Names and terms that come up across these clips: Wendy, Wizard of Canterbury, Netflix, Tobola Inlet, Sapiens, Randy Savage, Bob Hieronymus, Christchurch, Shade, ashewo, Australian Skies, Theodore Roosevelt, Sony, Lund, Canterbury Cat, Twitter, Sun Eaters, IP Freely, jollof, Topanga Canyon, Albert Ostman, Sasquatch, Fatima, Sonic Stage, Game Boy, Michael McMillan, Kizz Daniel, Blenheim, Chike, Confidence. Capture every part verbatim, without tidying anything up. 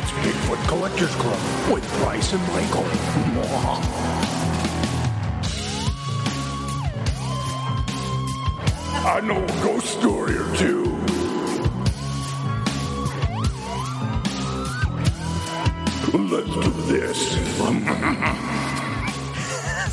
It's Bigfoot Collectors Club with Bryce and Michael. I know a ghost story or two. Let's do this.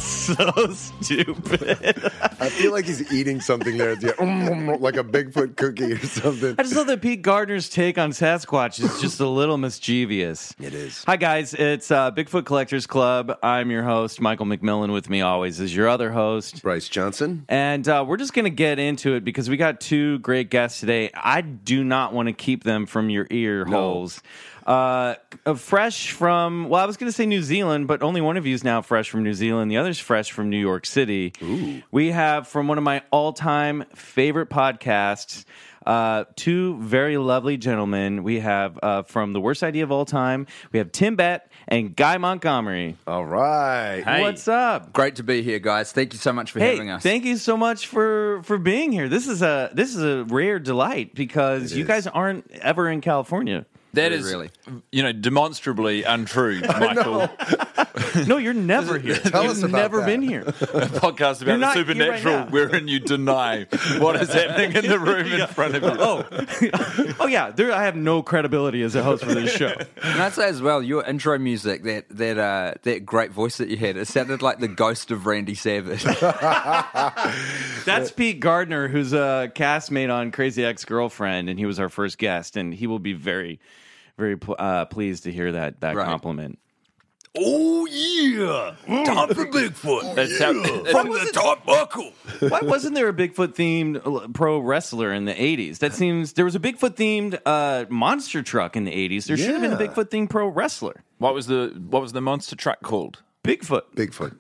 So stupid. I feel like he's eating something there at the end, like a Bigfoot cookie or something. I just love that Pete Gardner's take on Sasquatch is just a little mischievous. It is. Hi, guys. It's uh, Bigfoot Collectors Club. I'm your host, Michael McMillan. With me always is your other host, Bryce Johnson. And uh, we're just going to get into it because we got two great guests today. I do not want to keep them from your ear holes. No. Uh, fresh from, well, I was going to say New Zealand, but only one of you is now fresh from New Zealand. The other's fresh from New York City. Ooh. We have, from one of my all-time favorite podcasts, uh, two very lovely gentlemen. We have, uh, from The Worst Idea of All Time, we have Tim Batt and Guy Montgomery. All right. Hey. What's up? Great to be here, guys. Thank you so much for hey, having us. Thank you so much for, for being here. This is a, this is a rare delight because you guys aren't ever in California. That is, really. you know, demonstrably untrue, Michael. No, you're never here. Tell You've us about never that. been here. A podcast about the supernatural right wherein you deny what is happening in the room in front of you. Oh, oh yeah. There, I have no credibility as a host for this show. And I'd say as well, your intro music, that that uh, that great voice that you had, it sounded like the ghost of Randy Savage. That's Pete Gardner, who's a castmate on Crazy Ex-Girlfriend, and he was our first guest, and he will be very... Very uh, pleased to hear that that right. compliment. Oh, yeah. Mm. Time for Bigfoot. Oh, That's yeah. how, From the top buckle. Why wasn't there a Bigfoot-themed pro wrestler in the eighties? That seems... There was a Bigfoot-themed uh, monster truck in the eighties. There yeah. should have been a Bigfoot-themed pro wrestler. What was the What was the monster truck called? Bigfoot. Bigfoot.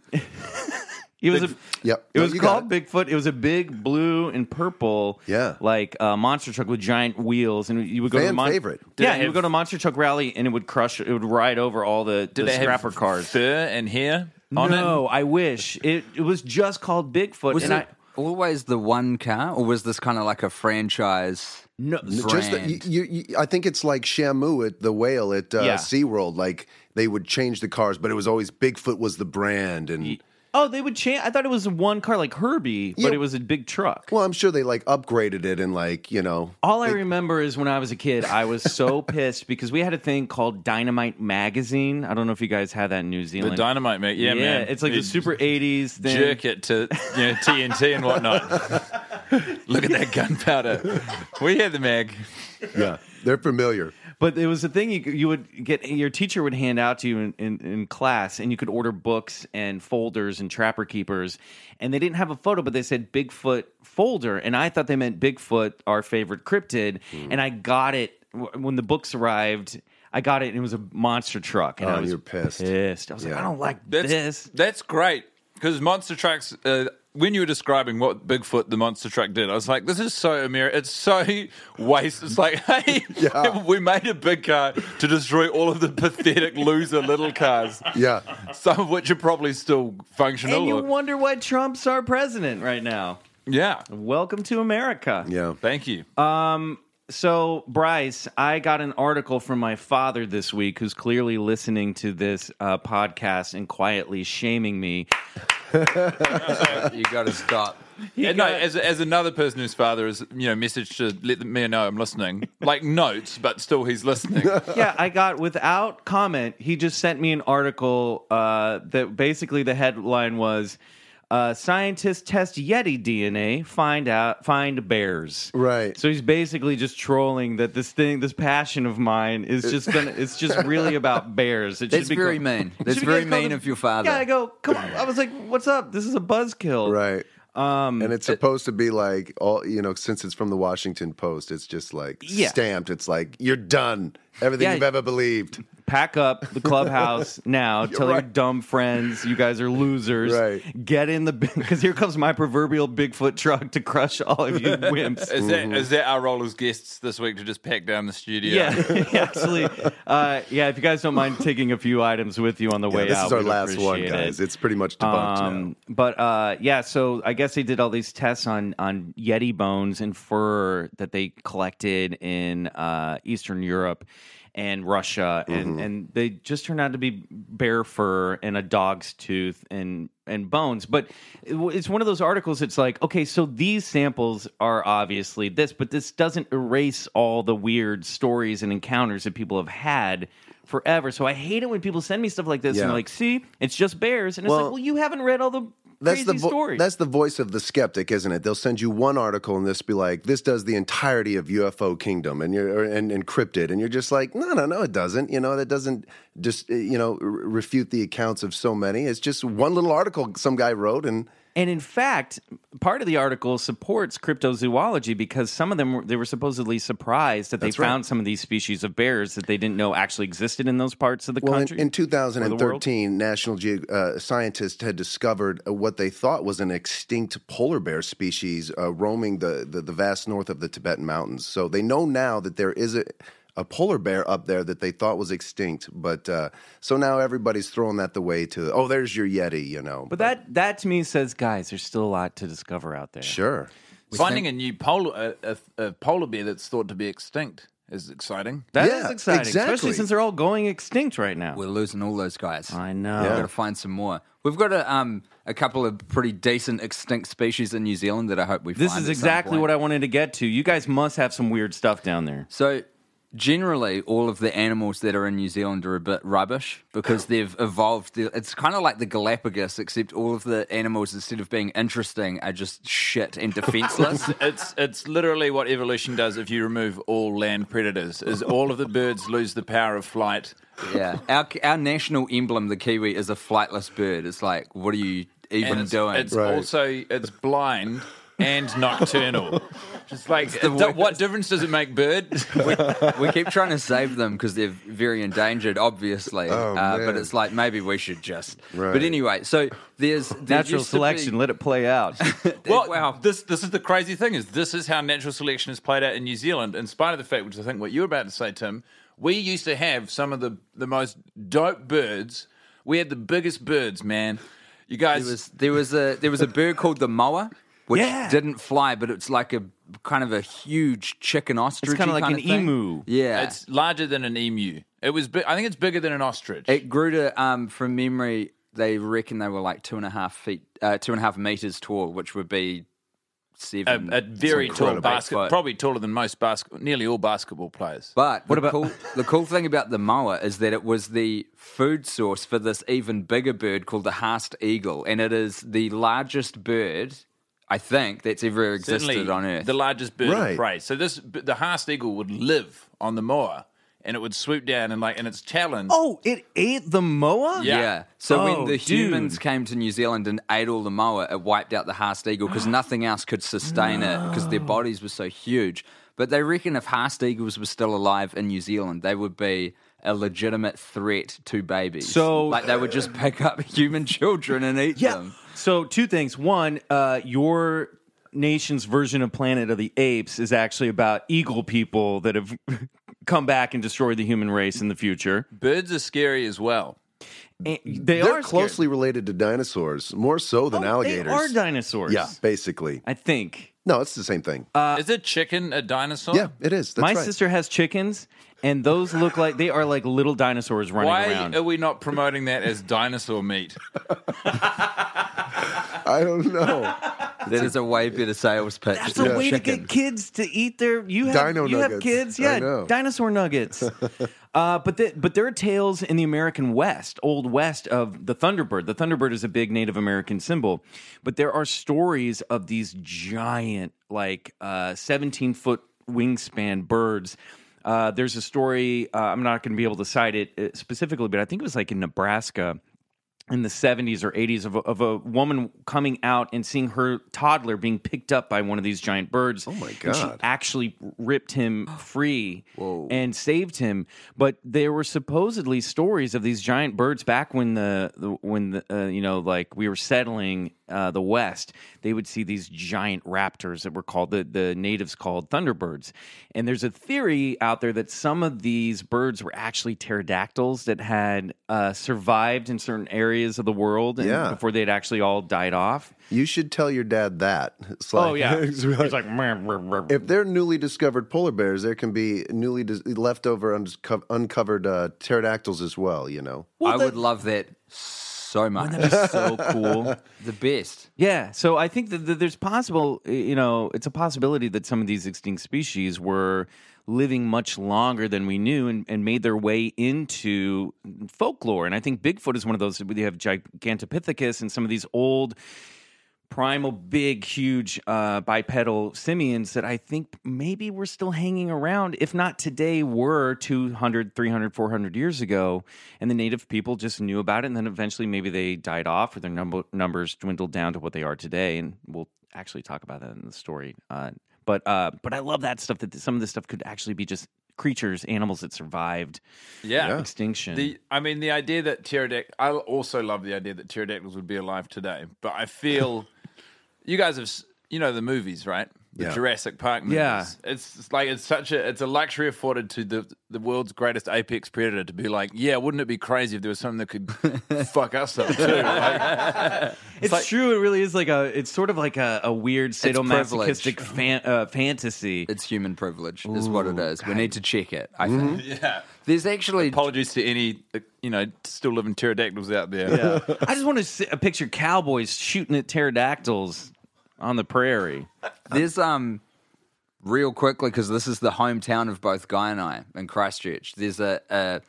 It was Big, a, yep. It was you called it. Bigfoot. It was a big blue and purple, yeah. like uh, monster truck with giant wheels, and you would go Fan to mon- favorite. Yeah, have, you would go to monster truck rally, and it would crush. It would ride over all the, the scrapper cars. Fur and hair on no, it. No, I wish it. It was just called Bigfoot. Was and it I, always the one car, or was this kind of like a franchise? No, just the, you, you, you, I think it's like Shamu at the whale at uh, yeah. SeaWorld. Like they would change the cars, but it was always Bigfoot was the brand and. Ye- Oh, they would change. I thought it was one car like Herbie, but yeah. it was a big truck. Well, I'm sure they like upgraded it and like, you know. All I they- remember is when I was a kid, I was so pissed because we had a thing called Dynamite Magazine. I don't know if you guys had that in New Zealand. The Dynamite Magazine. Yeah, yeah, man. It's like you the super eighties thing. Jerk it to you know, T N T and whatnot. Look at that gunpowder. We had the mag. Yeah, they're familiar. But it was a thing you you would get. Your teacher would hand out to you in, in, in class, and you could order books and folders and Trapper Keepers. And they didn't have a photo, but they said Bigfoot folder, and I thought they meant Bigfoot, our favorite cryptid. Mm. And I got it when the books arrived. I got it, and it was a monster truck. And oh, I was you're pissed! Pissed. I was yeah. like, I don't like that's, this. That's great because monster trucks. Uh, When you were describing what Bigfoot the monster truck did, I was like, this is so American. It's so waste. It's like, hey, yeah. we made a big car to destroy all of the pathetic loser little cars. Yeah. Some of which are probably still functional. And you wonder why Trump's our president right now. Yeah. Welcome to America. Yeah. Thank you. Um... So, Bryce, I got an article from my father this week who's clearly listening to this uh, podcast and quietly shaming me. You got to stop. He and got, no, as as another person whose father is, you know, messaged to let me know I'm listening, like notes, but still he's listening. Yeah, I got without comment. He just sent me an article uh, that basically the headline was, Uh, scientists test Yeti D N A, find out, find bears. Right. So he's basically just trolling that this thing, this passion of mine is just gonna, it's just really about bears. It That's very called, mean. That's very mean of your father. Yeah, I go, come on. I was like, what's up? This is a buzzkill. Right. Um, and it's supposed it, to be like, all you know, since it's from the Washington Post, it's just like yeah. stamped. It's like, you're done. Everything yeah. you've ever believed. Pack up the clubhouse now. You're tell right. your dumb friends you guys are losers. Right. Get in the... Because here comes my proverbial Bigfoot truck to crush all of you wimps. Is that, is that our role as guests this week to just pack down the studio? Yeah, actually. Uh, yeah, if you guys don't mind taking a few items with you on the yeah, way this out. This is our last one, guys. It. It's pretty much debunked um, now. But uh, yeah, so I guess they did all these tests on, on Yeti bones and fur that they collected in uh, Eastern Europe. and Russia, and, mm-hmm. and they just turned out to be bear fur and a dog's tooth and and bones. But it's one of those articles, it's like, okay, so these samples are obviously this, but this doesn't erase all the weird stories and encounters that people have had forever. So I hate it when people send me stuff like this, yeah. and they're like, see, it's just bears. And it's well, like, well, you haven't read all the... That's the, vo- that's the voice of the skeptic, isn't it? They'll send you one article and this be like, this does the entirety of U F O Kingdom and you're and, and cryptid. And you're just like, no, no, no, it doesn't. You know, that doesn't just, you know, refute the accounts of so many. It's just one little article some guy wrote. And and in fact, part of the article supports cryptozoology because some of them, were, they were supposedly surprised that they that's found right. some of these species of bears that they didn't know actually existed in those parts of the well, country. In, in two thousand thirteen, National Ge- uh, scientists had discovered what they thought was an extinct polar bear species uh, roaming the, the, the vast north of the Tibetan mountains. So they know now that there is a... a polar bear up there that they thought was extinct, but uh, so now everybody's throwing that the way to, oh, there's your Yeti, you know. But, but that that to me says, guys, there's still a lot to discover out there. Sure. We Finding think- a new polar, a, a, a polar bear that's thought to be extinct is exciting. That yeah, is exciting, exactly. Especially since they're all going extinct right now. We're losing all those guys. I know. Yeah. We've got to find some more. We've got a, um, a couple of pretty decent extinct species in New Zealand that I hope we this find. This is exactly what I wanted to get to. You guys must have some weird stuff down there. So... generally, all of the animals that are in New Zealand are a bit rubbish because they've evolved. It's kind of like the Galapagos, except all of the animals, instead of being interesting, are just shit and defenseless. it's, it's it's literally what evolution does if you remove all land predators, is all of the birds lose the power of flight. Yeah. Our, our national emblem, the kiwi, is a flightless bird. It's like, what are you even it's, doing? It's right. also, it's blind. And nocturnal. Just like, d- what difference does it make, bird? we, we keep trying to save them because they're very endangered, obviously. Oh, uh, but it's like, maybe we should just... Right. But anyway, so there's... there's natural selection, be... let it play out. well, wow. this this is the crazy thing, is this is how natural selection is played out in New Zealand, in spite of the fact, which I think what you were about to say, Tim, we used to have some of the, the most dope birds. We had the biggest birds, man. You guys... There was, there was, a, there was a bird called the Moa. Which yeah. didn't fly, but it's like a kind of a huge chicken ostrich. It's kind of like kind an of emu. Yeah, it's larger than an emu. It was, bi- I think, it's bigger than an ostrich. It grew to, um, from memory, they reckon they were like two and a half feet, uh, two and a half meters tall, which would be seven. A, a very tall basket, probably taller than most basket, nearly all basketball players. But what the about cool, the cool thing about the moa is that it was the food source for this even bigger bird called the Haast Eagle, and it is the largest bird. I think that's ever existed Certainly, on Earth. The largest bird right. of prey. So this, the Haast Eagle would live on the moa, and it would swoop down and like, and its talons. Oh, it ate the moa. Yeah. yeah. So oh, when the humans dude. came to New Zealand and ate all the moa, it wiped out the Haast Eagle because nothing else could sustain no. it because their bodies were so huge. But they reckon if Haast Eagles were still alive in New Zealand, they would be a legitimate threat to babies. So, like they would just pick up human children and eat yeah. them. So two things. One, uh, your nation's version of Planet of the Apes is actually about eagle people that have come back and destroyed the human race in the future. Birds are scary as well. And they They're are closely scary. related to dinosaurs, more so than oh, alligators. They are dinosaurs. Yeah, basically. I think. No, it's the same thing. Uh, is a chicken a dinosaur? Yeah, it is. That's My right. sister has chickens, and those look like they are like little dinosaurs running Why around. Why are we not promoting that as dinosaur meat? I don't know. That is a way better sales pitch. That's a yeah. way chicken. to get kids to eat their. You have Dino you nuggets. have kids, yeah, dinosaur nuggets. uh, but the, but there are tales in the American West, Old West, of the Thunderbird. The Thunderbird is a big Native American symbol, but there are stories of these giant, like seventeen foot uh, wingspan birds. Uh, there's a story. Uh, I'm not going to be able to cite it specifically, but I think it was like in Nebraska. In the seventies or eighties of a, of a woman coming out and seeing her toddler being picked up by one of these giant birds. Oh, my God. And she actually ripped him free Whoa. and saved him. But there were supposedly stories of these giant birds back when, the, the when the, uh, you know, like we were settling uh, the West. They would see these giant raptors that were called, the, the natives called Thunderbirds. And there's a theory out there that some of these birds were actually pterodactyls that had uh, survived in certain areas areas of the world and yeah. before they'd actually all died off. You should tell your dad that. It's like, oh, yeah. It's like, it's like if they're newly discovered polar bears, there can be newly dis- leftover unco- uncovered uh, pterodactyls as well, you know? Well, I that- would love that so much. Wouldn't that be so cool? The best. Yeah. So I think that there's possible, you know, it's a possibility that some of these extinct species were living much longer than we knew and, and made their way into folklore. And I think Bigfoot is one of those. We have Gigantopithecus and some of these old primal, big, huge uh, bipedal simians that I think maybe were still hanging around, if not today, were two hundred, three hundred, four hundred years ago. And the native people just knew about it. And then eventually maybe they died off or their number, numbers dwindled down to what they are today. And we'll actually talk about that in the story. Uh, but uh, but I love that stuff, that some of this stuff could actually be just creatures, animals that survived yeah. yeah. extinction. The, I mean, the idea that pterodactyls... I also love the idea that pterodactyls would be alive today. But I feel... You guys have, you know, the movies, right? The yeah. Jurassic Park movies. Yeah. It's, it's like, it's such a, it's a luxury afforded to the, the world's greatest apex predator to be like, yeah, wouldn't it be crazy if there was something that could fuck us up too? Like, it's it's like, true. It really is like a, it's sort of like a, a weird sadomasochistic fan, uh, fantasy. It's human privilege Ooh, is what it is. God. We need to check it, I think. Mm-hmm. Yeah. There's actually... Apologies to any, you know, still living pterodactyls out there. Yeah. I just want to see, uh, picture cowboys shooting at pterodactyls on the prairie. There's, um, real quickly, because this is the hometown of both Guy and I in Christchurch, there's a, a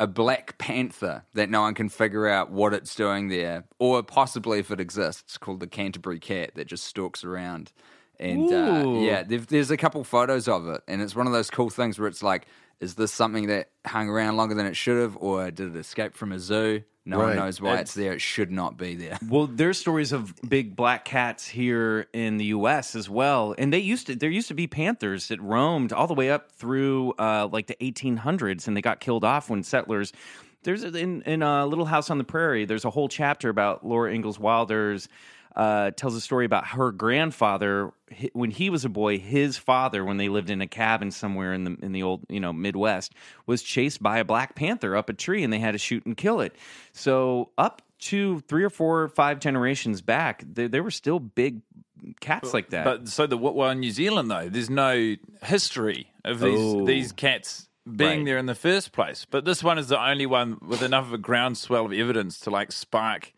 a black panther that no one can figure out what it's doing there, or possibly if it exists, called the Canterbury cat that just stalks around. And, uh, yeah, there's a couple photos of it, and it's one of those cool things where it's like, is this something that hung around longer than it should have, or did it escape from a zoo? No right. one knows why it's, it's there. It should not be there. Well, there's stories of big black cats here in the U S as well, and they used to. There used to be panthers that roamed all the way up through uh, like the eighteen hundreds, and they got killed off when settlers. There's in in a Little House on the Prairie. There's a whole chapter about Laura Ingalls Wilder's. Uh, tells a story about her grandfather h- when he was a boy. His father, when they lived in a cabin somewhere in the in the old you know Midwest, was chased by a black panther up a tree, and they had to shoot and kill it. So up to three or four, or five generations back, there, there were still big cats but, like that. But so the well in New Zealand though, there's no history of these oh. these cats being right. there in the first place. But this one is the only one with enough of a groundswell of evidence to like spark.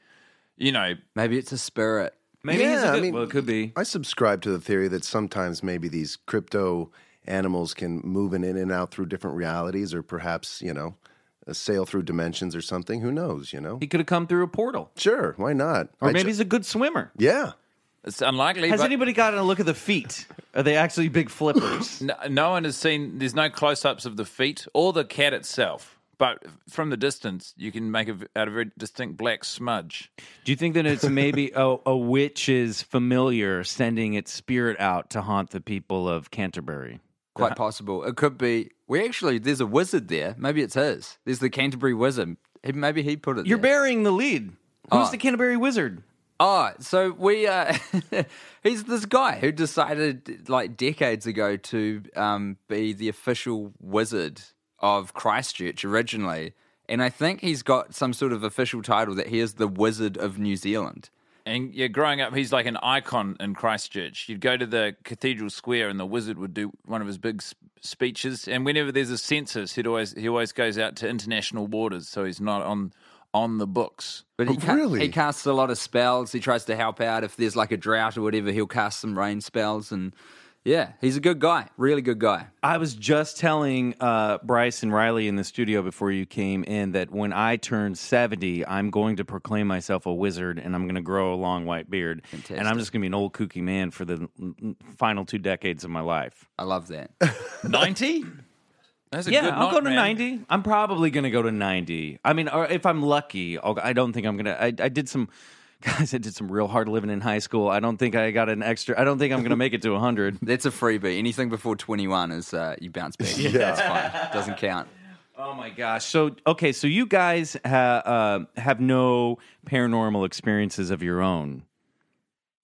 You know, maybe it's a spirit. Maybe yeah, it's a good, I mean, well, it could be. I subscribe to the theory that sometimes maybe these crypto animals can move in and out through different realities, or perhaps, you know, a sail through dimensions or something. Who knows, you know? He could have come through a portal. Sure, why not? Or I maybe ju- he's a good swimmer. Yeah. It's unlikely. Has but... anybody gotten a look at the feet? Are they actually big flippers? no, no one has seen, there's no close-ups of the feet or the cat itself. But from the distance, you can make a, out a very distinct black smudge. Do you think that it's maybe a, a witch's familiar sending its spirit out to haunt the people of Canterbury? Quite possible. It could be. We actually, there's a wizard there. Maybe it's his. There's the Canterbury Wizard. Maybe he put it You're there. burying the lead. Who's oh. the Canterbury Wizard? Oh, so we, uh, he's this guy who decided like decades ago to um, be the official wizard of Christchurch originally, and I think he's got some sort of official title that he is the Wizard of New Zealand. And yeah, growing up, he's like an icon in Christchurch. You'd go to the Cathedral Square, and the wizard would do one of his big speeches. And whenever there's a census, he'd always he always goes out to international waters, so he's not on on the books. But he, ca- really? he casts a lot of spells. He tries to help out if there's like a drought or whatever. He'll cast some rain spells and. Yeah, he's a good guy, really good guy. I was just telling uh, Bryce and Riley in the studio before you came in that when I turn seventy, I'm going to proclaim myself a wizard, and I'm going to grow a long white beard. Fantastic. And I'm just going to be an old kooky man for the final two decades of my life. I love that. ninety? That's a yeah, good I'll knock, go to man. ninety. I'm probably going to go to ninety. I mean, or if I'm lucky, I'll, I don't think I'm going to... I did some... Guys, I did some real hard living in high school. I don't think I got an extra. I don't think I'm going to make it to one hundred. That's a freebie. Anything before twenty-one is uh, you bounce back. Yeah. That's fine. Doesn't count. Oh, my gosh. So, okay, so you guys ha- uh, have no paranormal experiences of your own.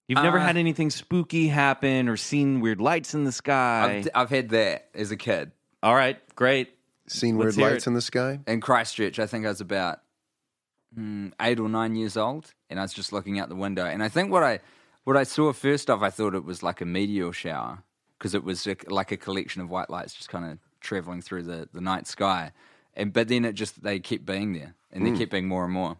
You've uh, never had anything spooky happen or seen weird lights in the sky. I've, I've had that as a kid. All right, great. Seen Let's weird lights it. in the sky? In Christchurch, I think I was about... mm, eight or nine years old, and I was just looking out the window. And I think what I what I saw first off, I thought it was like a meteor shower because it was a, like a collection of white lights just kind of traveling through the, the night sky. And but then it just they kept being there, and they mm. kept being more and more.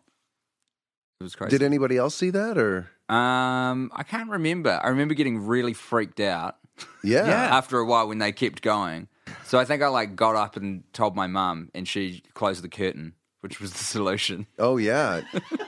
It was crazy. Did anybody else see that, or um, I can't remember. I remember getting really freaked out. Yeah. yeah. After a while, when they kept going, so I think I like got up and told my mum, and she closed the curtain, which was the solution. Oh yeah,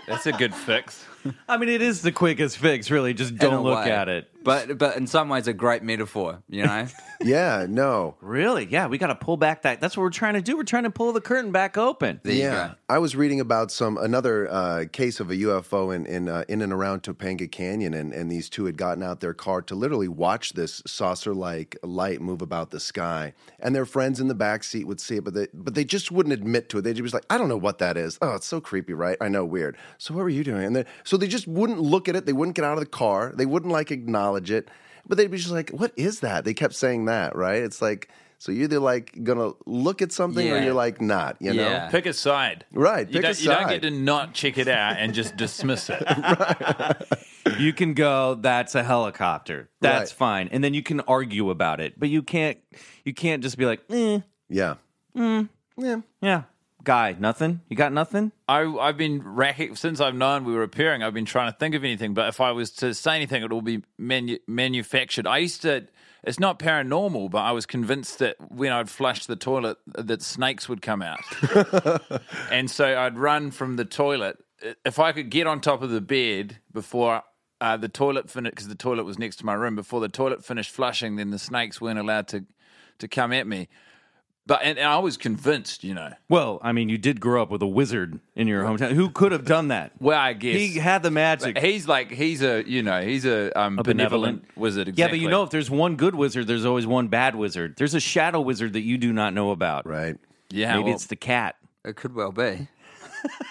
that's a good fix. I mean, it is the quickest fix, really. Just don't look way. at it. But but in some ways, a great metaphor, you know. yeah. No. Really? Yeah. We got to pull back that. That's what we're trying to do. We're trying to pull the curtain back open. There yeah. You go. I was reading about some another uh, case of a U F O in in, uh, in and around Topanga Canyon, and, and these two had gotten out their car to literally watch this saucer-like light move about the sky, and their friends in the back seat would see it, but they but they just wouldn't admit to it. They just was like, I don't know what that is. Oh, it's so creepy, right? I know, weird. So what were you doing? And then so. So they just wouldn't look at it. They wouldn't get out of the car. They wouldn't, like, acknowledge it. But they'd be just like, what is that? They kept saying that, right? It's like, so you're either, like, going to look at something yeah. or you're, like, not, you yeah. know? Pick a side. Right, pick a side. You don't get to not check it out and just dismiss it. right. You can go, that's a helicopter. That's right. fine. And then you can argue about it. But you can't you can't just be like, eh. Yeah. Mm. Yeah. Yeah. Guy, nothing? You got nothing? I, I've been racking, since I've known we were appearing, I've been trying to think of anything, but if I was to say anything, it would all be manu- manufactured. I used to, it's not paranormal, but I was convinced that when I'd flush the toilet, that snakes would come out. And so I'd run from the toilet. If I could get on top of the bed before uh, the toilet finished, because the toilet was next to my room, before the toilet finished flushing, then the snakes weren't allowed to, to come at me. But and, and I was convinced, you know. Well, I mean, you did grow up with a wizard in your hometown. Who could have done that? Well, I guess he had the magic. But he's like he's a you know he's a, um, a benevolent, benevolent wizard. Exactly. Yeah, but you know, if there's one good wizard, there's always one bad wizard. There's a shadow wizard that you do not know about. Right. Yeah. Maybe well, it's the cat. It could well be.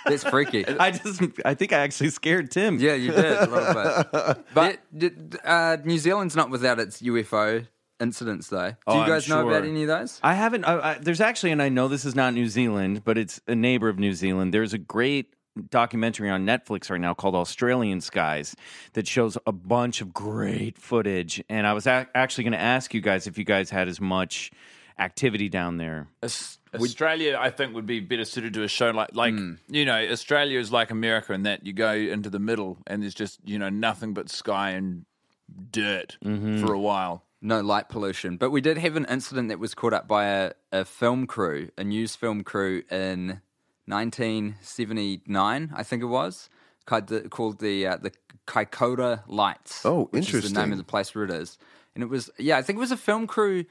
That's freaky. I just I think I actually scared Tim. Yeah, you did a little bit. But it, uh, New Zealand's not without its U F O incidents, though. Do oh, you guys sure. know about any of those? I haven't. I, I, there's actually, and I know this is not New Zealand, but it's a neighbor of New Zealand. There's a great documentary on Netflix right now called Australian Skies that shows a bunch of great footage. And I was a- actually going to ask you guys if you guys had as much activity down there. As- Australia, I think, would be better suited to a show like, like mm. you know, Australia is like America in that you go into the middle and there's just, you know, nothing but sky and dirt mm-hmm. for a while. No light pollution. But we did have an incident that was caught up by a, a film crew, a news film crew in nineteen seventy-nine, I think it was, called the uh, the Kaikoura Lights. Oh, interesting. Which is the name of the place where it is. And it was, yeah, I think it was a film crew,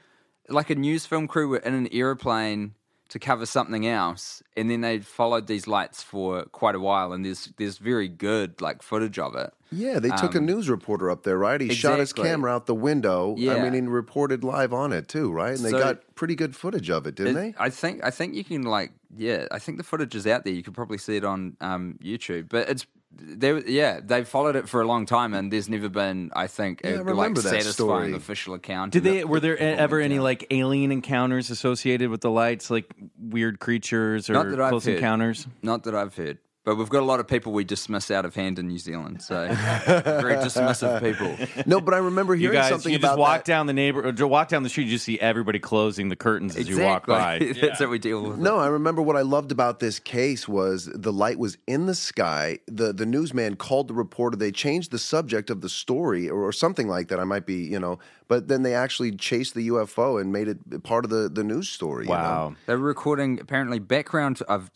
like a news film crew were in an airplane to cover something else, and then they followed these lights for quite a while, and there's there's very good like footage of it. Yeah, they took um, a news reporter up there, right? He exactly. shot his camera out the window. Yeah. I mean, and reported live on it too, right? And they so, got pretty good footage of it, didn't it, they? I think I think you can like yeah, I think the footage is out there. You could probably see it on um, YouTube, but it's they yeah they followed it for a long time, and there's never been I think yeah, a I like satisfying story. Official account. Did they were there ever account. Any like alien encounters associated with the lights, like weird creatures or close encounters? Not that I've heard. But we've got a lot of people we dismiss out of hand in New Zealand, so very dismissive people. No, but I remember hearing you guys, something you about you just walk that. down the neighbor, or walk down the street, you just see everybody closing the curtains exactly. as you walk by. That's yeah. what we deal with. No, I remember what I loved about this case was the light was in the sky. The the newsman called the reporter. They changed the subject of the story or, or something like that. I might be, you know, but then they actually chased the U F O and made it part of the, the news story. Wow. You know? They were recording apparently background of...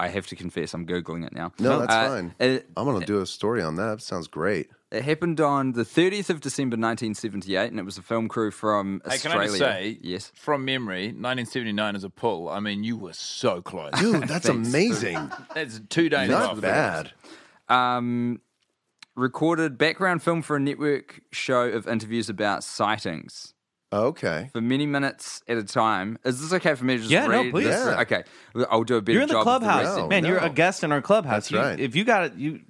I have to confess, I'm Googling it now. No, that's uh, fine. It, I'm going to do a story on that. That sounds great. It happened on the thirtieth of December, nineteen seventy-eight, and it was a film crew from hey, Australia. Can I just say, yes. from memory, nineteen seventy-nine is a pull. I mean, you were so close. Dude, that's amazing. That's two days off. Not bad. Um, recorded background film for a network show of interviews about sightings. Okay. For many minutes at a time. Is this okay for me to just yeah, read? No, please. Yeah, no, Okay. I'll do a better job. You're in the clubhouse. The no, Man, no. You're a guest in our clubhouse. That's you, right. If you got it, you,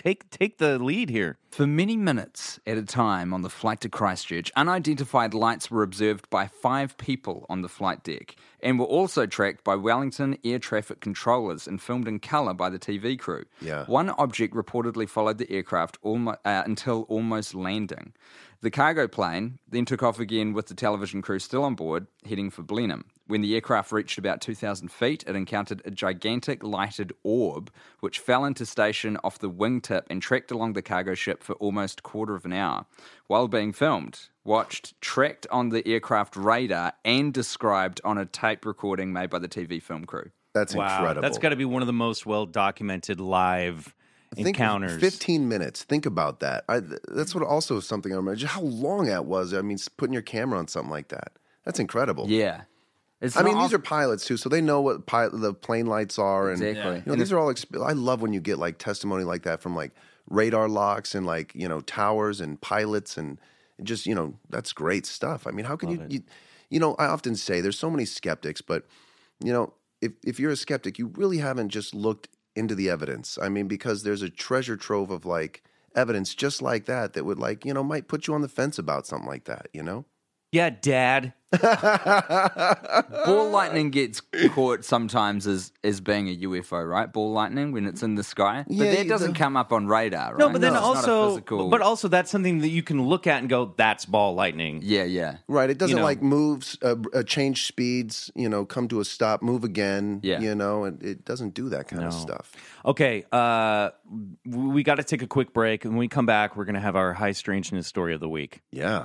Take take the lead here. For many minutes at a time on the flight to Christchurch, unidentified lights were observed by five people on the flight deck and were also tracked by Wellington air traffic controllers and filmed in colour by the T V crew. Yeah. One object reportedly followed the aircraft almo- uh, until almost landing. The cargo plane then took off again with the television crew still on board, heading for Blenheim. When the aircraft reached about two thousand feet, it encountered a gigantic lighted orb, which fell into station off the wingtip and tracked along the cargo ship for almost a quarter of an hour. While being filmed, watched, tracked on the aircraft radar, and described on a tape recording made by the T V film crew. That's wow, incredible. That's got to be one of the most well-documented live I encounters. Think fifteen minutes. Think about that. I, that's what also something I remember. How long that was. I mean, putting your camera on something like that. That's incredible. Yeah. It's I mean, off- these are pilots, too, so they know what pi- the plane lights are. And, exactly. You know, and these are all exp- – I love when you get, like, testimony like that from, like, radar locks and, like, you know, towers and pilots and just, you know, that's great stuff. I mean, how can you, you – you know, I often say there's so many skeptics, but, you know, if, if you're a skeptic, you really haven't just looked into the evidence. I mean, because there's a treasure trove of, like, evidence just like that that would, like, you know, might put you on the fence about something like that, you know? Yeah, Dad. Ball lightning gets caught sometimes as, as being a U F O, right? Ball lightning when it's in the sky. But yeah, that doesn't the... come up on radar, right? No, but then no, also physical... But also that's something that you can look at and go, that's ball lightning. Yeah, yeah. Right, it doesn't, you know, like moves, uh, uh, change speeds, you know, come to a stop, move again, yeah. you know, and it doesn't do that kind no. of stuff. Okay, uh, we got to take a quick break. When we come back, we're going to have our high strangeness story of the week. Yeah.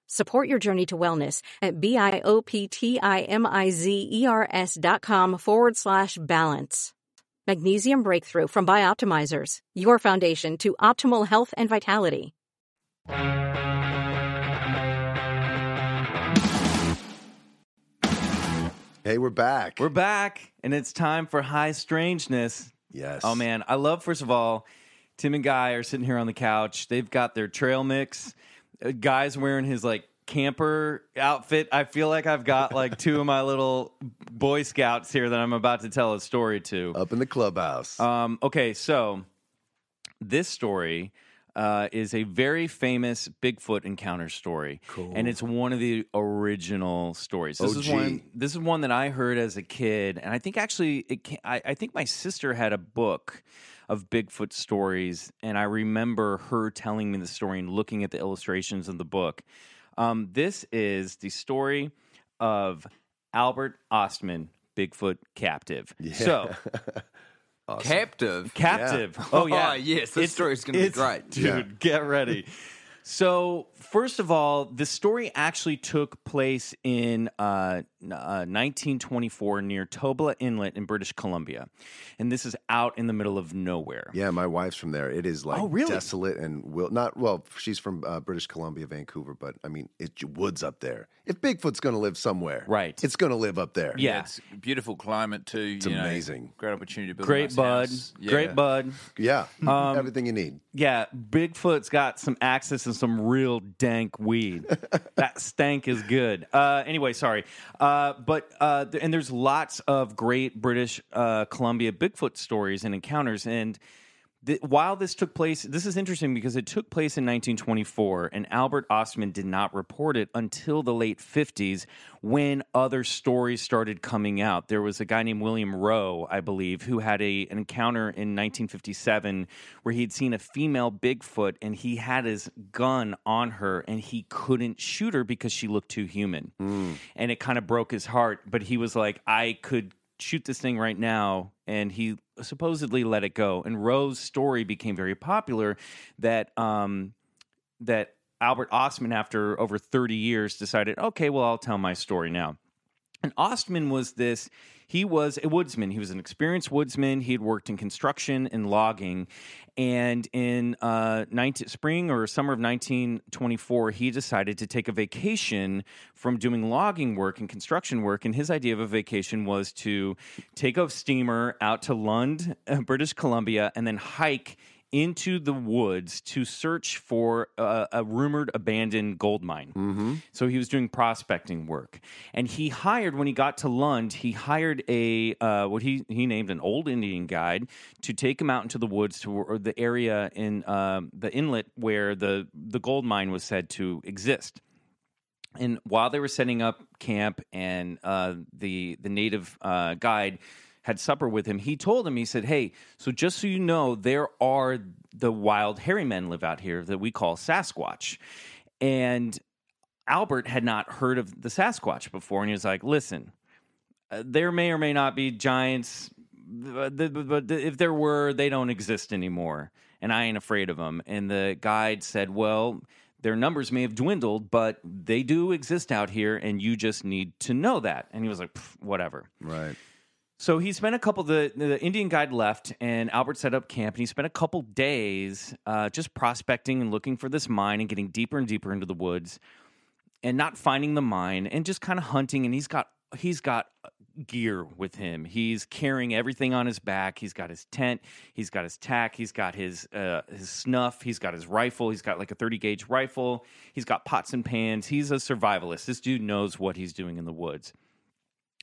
Support your journey to wellness at B-I-O-P-T-I-M-I-Z-E-R-S dot com forward slash balance. Magnesium Breakthrough from Bioptimizers, your foundation to optimal health and vitality. Hey, we're back. We're back, and it's time for High Strangeness. Yes. Oh, man. I love, first of all, Tim and Guy are sitting here on the couch. They've got their trail mix. Guy's wearing his, like, camper outfit. I feel like I've got, like, two of my little Boy Scouts here that I'm about to tell a story to. Up in the clubhouse. Um, okay, so this story uh, is a very famous Bigfoot encounter story. Cool. And it's one of the original stories. This, is one, this is one that I heard as a kid. And I think, actually, it can, I, I think my sister had a book of Bigfoot stories, and I remember her telling me the story and looking at the illustrations in the book. Um, this is the story of Albert Ostman, Bigfoot captive. Yeah. So, awesome. Captive? Captive. Yeah. Oh, yeah. Oh, yes. This story's going to be great. Dude, yeah. Get ready. So, first of all, the story actually took place in uh, uh, nineteen twenty-four near Tobola Inlet in British Columbia. And this is out in the middle of nowhere. Yeah, my wife's from there. It is, like, oh, really? Desolate and will not. Well, she's from uh, British Columbia, Vancouver, but, I mean, it's woods up there. If Bigfoot's going to live somewhere, right, it's going to live up there. Yeah. Yeah, it's beautiful climate, too. It's you amazing. Know, great opportunity to build great a nice bud. House. Yeah. Great bud. Yeah, um, everything you need. Yeah, Bigfoot's got some access and some real dank weed. That stank is good. Uh, anyway, sorry. Uh, but uh, th- and there's lots of great British uh, Columbia Bigfoot stories and encounters. And th- while this took place, this is interesting because it took place in nineteen twenty-four, and Albert Ostman did not report it until the late fifties when other stories started coming out. There was a guy named William Roe, I believe, who had a, an encounter in nineteen fifty-seven where he'd seen a female Bigfoot, and he had his gun on her, and he couldn't shoot her because she looked too human. Mm. And it kind of broke his heart, but he was like, I could shoot this thing right now, and he supposedly let it go. And Roe's story became very popular that um, that Albert Ostman, after over thirty years, decided, okay, well, I'll tell my story now. And Ostman was this, he was a woodsman. He was an experienced woodsman. He had worked in construction and logging. And in uh, nineteen spring or summer of nineteen twenty-four, he decided to take a vacation from doing logging work and construction work. And his idea of a vacation was to take a steamer out to Lund, British Columbia, and then hike into the woods to search for a, a rumored abandoned gold mine. Mm-hmm. So he was doing prospecting work, and he hired, when he got to Lund, he hired a uh, what he he named an old Indian guide to take him out into the woods to or the area in uh, the inlet where the the gold mine was said to exist. And while they were setting up camp, and uh, the the native uh, guide had supper with him, he told him, he said, hey, so just so you know, there are the wild hairy men live out here that we call Sasquatch. And Albert had not heard of the Sasquatch before, and he was like, listen, uh, there may or may not be giants, but if there were, they don't exist anymore, and I ain't afraid of them. And the guide said, well, their numbers may have dwindled, but they do exist out here, and you just need to know that. And he was like, whatever. Right. So he spent a couple, the, the Indian guide left, and Albert set up camp, and he spent a couple days uh, just prospecting and looking for this mine and getting deeper and deeper into the woods and not finding the mine and just kind of hunting. And he's got he's got gear with him. He's carrying everything on his back. He's got his tent. He's got his tack. He's got his, uh, his snuff. He's got his rifle. He's got like a thirty-gauge rifle. He's got pots and pans. He's a survivalist. This dude knows what he's doing in the woods.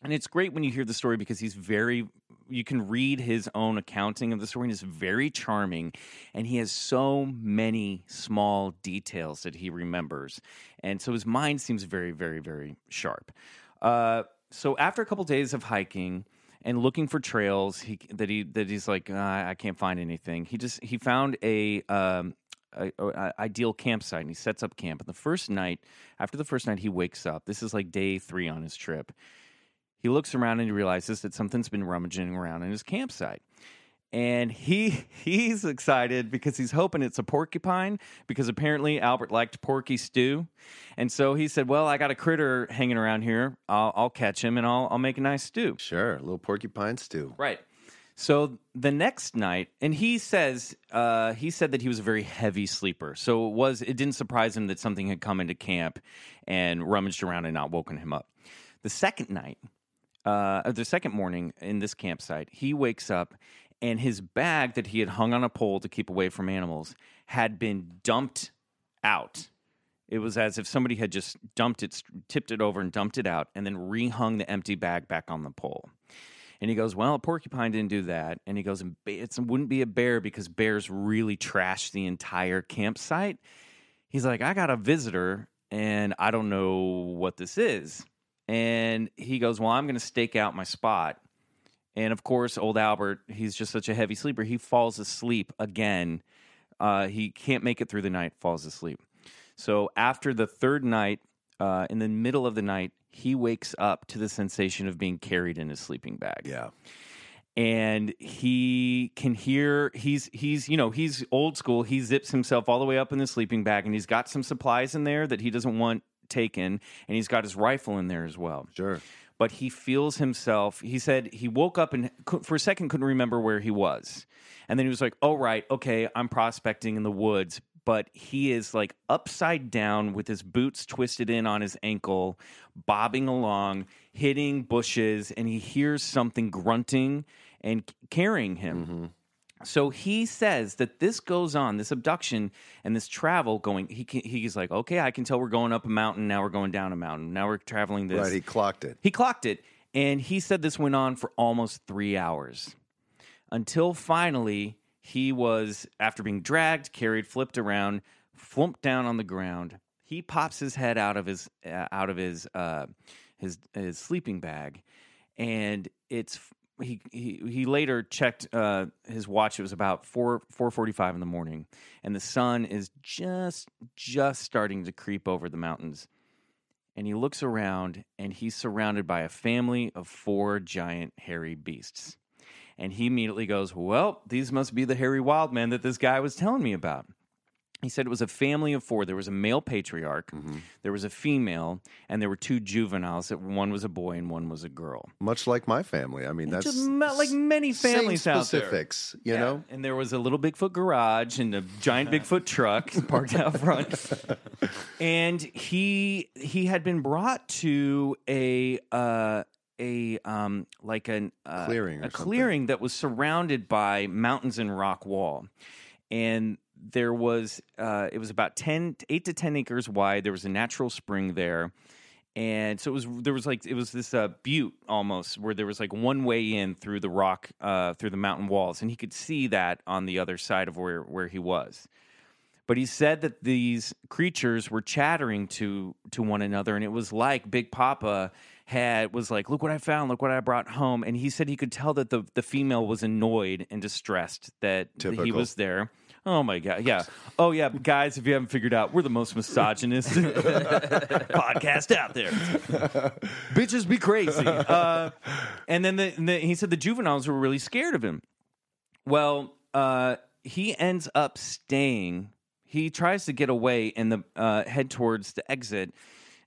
And it's great when you hear the story, because he's very, you can read his own accounting of the story, and it's very charming. And he has so many small details that he remembers. And so his mind seems very, very, very sharp. Uh, so after a couple days of hiking and looking for trails, he, that he that he's like, uh, I can't find anything. He just, he found a... Um, A, a ideal campsite, and he sets up camp. And the first night, after the first night, he wakes up. This is like day three on his trip. He looks around and he realizes that something's been rummaging around in his campsite. And he he's excited because he's hoping it's a porcupine, because apparently Albert liked porky stew. And so he said, well, I got a critter hanging around here. I'll, I'll catch him, and I'll, I'll make a nice stew. Sure, a little porcupine stew. Right. So the next night, and he says uh, he said that he was a very heavy sleeper. So it was it didn't surprise him that something had come into camp and rummaged around and not woken him up. The second night, uh, the second morning in this campsite, he wakes up, and his bag that he had hung on a pole to keep away from animals had been dumped out. It was as if somebody had just dumped it, tipped it over and dumped it out, and then rehung the empty bag back on the pole. And he goes, well, a porcupine didn't do that. And he goes, it wouldn't be a bear, because bears really trash the entire campsite. He's like, I got a visitor, and I don't know what this is. And he goes, well, I'm going to stake out my spot. And, of course, old Albert, he's just such a heavy sleeper, he falls asleep again. Uh, he can't make it through the night, falls asleep. So after the third night, uh, in the middle of the night, he wakes up to the sensation of being carried in his sleeping bag. Yeah. And he can hear, he's, he's you know, he's old school. He zips himself all the way up in the sleeping bag, and he's got some supplies in there that he doesn't want taken, and he's got his rifle in there as well. Sure. But he feels himself, he said he woke up and for a second couldn't remember where he was. And then he was like, oh, right, okay, I'm prospecting in the woods. But he is like upside down with his boots twisted in on his ankle, bobbing along, hitting bushes, and he hears something grunting and carrying him. Mm-hmm. So he says that this goes on, this abduction and this travel going, he can, he's like, okay, I can tell we're going up a mountain, now we're going down a mountain, now we're traveling this. Right, he clocked it. He clocked it, and he said this went on for almost three hours until finally... he was, after being dragged, carried, flipped around, flumped down on the ground. He pops his head out of his uh, out of his, uh, his his sleeping bag, and it's he he, he later checked uh, his watch. It was about four four forty five in the morning, and the sun is just just starting to creep over the mountains. and he looks around, and he's surrounded by a family of four giant hairy beasts. And he immediately goes, well, these must be the hairy wild men that this guy was telling me about. He said it was a family of four. There was a male patriarch, mm-hmm. there was a female, and there were two juveniles. That one was a boy and one was a girl. Much like my family. I mean, it's that's... like many families out there. Specifics, you yeah. know? And there was a little Bigfoot garage and a giant Bigfoot truck parked out front. And he he had been brought to a... Uh, a um like an uh, clearing, a clearing that was surrounded by mountains and rock wall, and there was uh it was about ten eight to ten acres wide. There was a natural spring there, and so it was there was like it was this uh butte almost where there was like one way in through the rock uh through the mountain walls, and he could see that on the other side of where where he was. But he said that these creatures were chattering to to one another, and it was like Big Papa had was like, look what I found, look what I brought home. And he said he could tell that the, the female was annoyed and distressed that, that he was there. Oh, my God. Yeah. Oh, yeah. Guys, if you haven't figured out, we're the most misogynist podcast out there. Bitches be crazy. Uh, and then the, the, he said the juveniles were really scared of him. Well, uh, he ends up staying. He tries to get away and the uh, head towards the exit,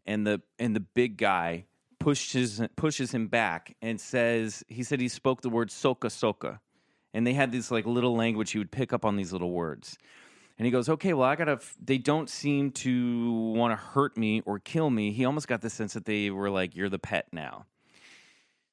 and the and the big guy pushes pushes him back and says he said he spoke the word soka soka, and they had this like little language he would pick up on these little words, and he goes, okay, well I gotta. F- they don't seem to want to hurt me or kill me. He almost got the sense that they were like, you're the pet now.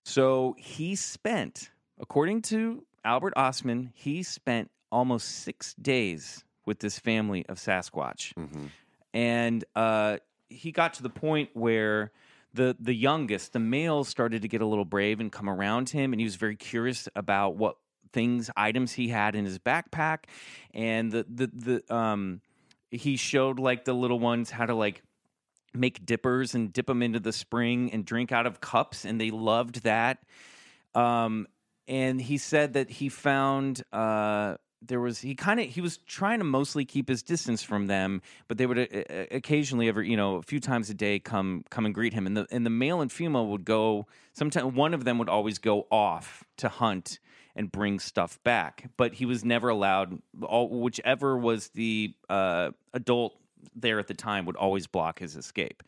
So he spent, according to Albert Ostman, he spent almost six days. With this family of Sasquatch. Mm-hmm. And uh, he got to the point where the the youngest, the male, started to get a little brave and come around him, and he was very curious about what things, items he had in his backpack. And the the, the um, he showed like the little ones how to like make dippers and dip them into the spring and drink out of cups, and they loved that. Um, and he said that he found. Uh, There was he kind of he was trying to mostly keep his distance from them, but they would a, a, occasionally, every you know, a few times a day, come come and greet him. And the and the male and female would go. Sometimes one of them would always go off to hunt and bring stuff back, but he was never allowed. All, whichever was the uh, adult there at the time would always block his escape.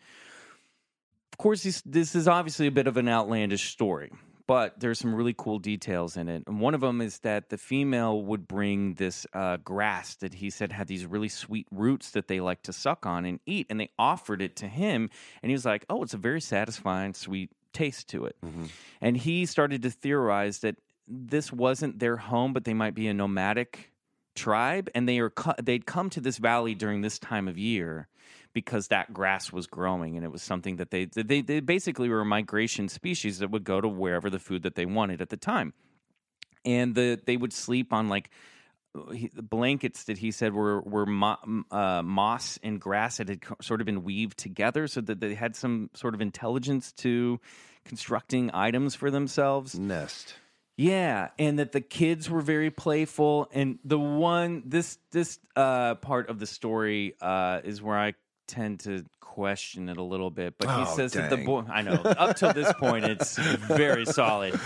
Of course, this, this is obviously a bit of an outlandish story. But there's some really cool details in it. And one of them is that the female would bring this uh, grass that he said had these really sweet roots that they like to suck on and eat. And they offered it to him. And he was like, oh, it's a very satisfying, sweet taste to it. Mm-hmm. And he started to theorize that this wasn't their home, but they might be a nomadic tribe. And they are co- they'd come to this valley during this time of year because that grass was growing, and it was something that they, they they basically were a migration species that would go to wherever the food that they wanted at the time. And the they would sleep on, like, blankets that he said were, were mo- uh, moss and grass that had co- sort of been weaved together so that they had some sort of intelligence to constructing items for themselves. Nest. Yeah, and that the kids were very playful. And the one, this this uh, part of the story uh, is where I tend to question it a little bit. But he oh, says dang. that the boy, I know, up till this point, it's very solid.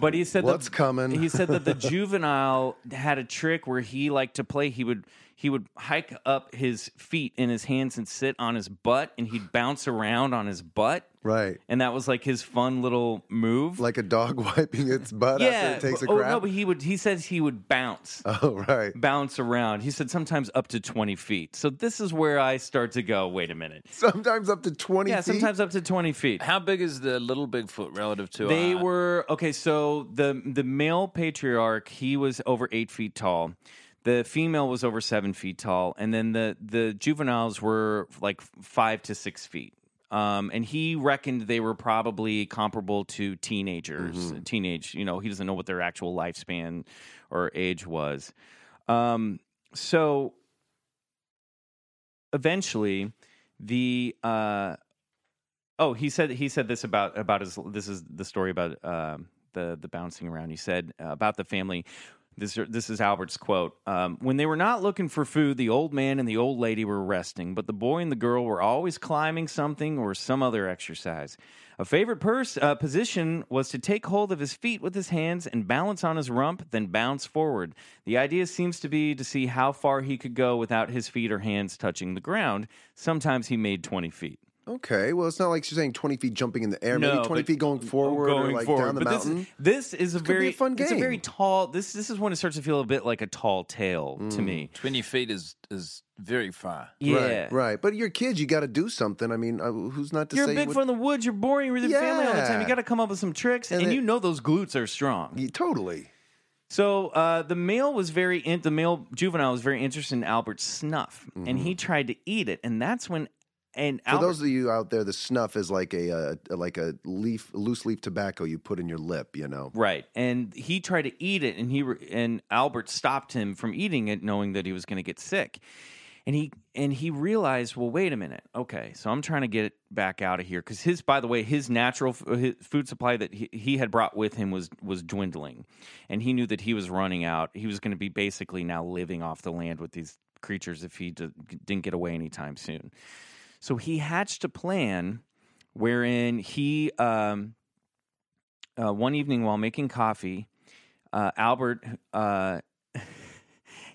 But he said what's that, coming? He said that the juvenile had a trick where he liked to play. He would he would hike up his feet in his hands and sit on his butt, and he'd bounce around on his butt. Right, and that was like his fun little move, like a dog wiping its butt yeah. after it takes a crap. Oh no, but he would. He says he would bounce. Oh right, bounce around. He said sometimes up to twenty feet. So this is where I start to go. Wait a minute. Sometimes up to twenty. Yeah, feet? sometimes up to twenty feet. How big is the little Bigfoot relative to? They our... were okay. So the the male patriarch, he was over eight feet tall. The female was over seven feet tall, and then the the juveniles were like five to six feet. Um, and he reckoned they were probably comparable to teenagers, mm-hmm. teenage, you know, he doesn't know what their actual lifespan or age was. Um, so eventually the, uh, oh, he said, he said this about, about his, this is the story about, um, uh, the, the bouncing around. He said uh, about the family. This this is Albert's quote. Um, when they were not looking for food, the old man and the old lady were resting, but the boy and the girl were always climbing something or some other exercise. A favorite pers- uh, position was to take hold of his feet with his hands and balance on his rump, then bounce forward. The idea seems to be to see how far he could go without his feet or hands touching the ground. Sometimes he made twenty feet. Okay, well, it's not like she's saying twenty feet jumping in the air. No, maybe twenty feet going forward going or like forward. down the but mountain. This, this is a this very a fun game. It's a very tall. This this is when it starts to feel a bit like a tall tale mm. to me. twenty feet is is very far. Yeah, right. right. But your kids, you got to do something. I mean, who's not to you're say you're big from the woods? You're boring with your yeah. family all the time. You got to come up with some tricks, and, and it, you know those glutes are strong. Yeah, totally. So uh, the male was very in, the male juvenile was very interested in Albert's snuff, mm. and he tried to eat it, and that's when. And Albert, for those of you out there, the snuff is like a, a, a like a leaf, loose leaf tobacco you put in your lip, you know. Right, and he tried to eat it, and he re- and Albert stopped him from eating it, knowing that he was going to get sick. And he and he realized, well, wait a minute, okay, so I'm trying to get back out of here because his, by the way, his natural f- his food supply that he, he had brought with him was was dwindling, and he knew that he was running out. He was going to be basically now living off the land with these creatures if he d- didn't get away anytime soon. So he hatched a plan wherein he, um, uh, one evening while making coffee, uh, Albert, uh,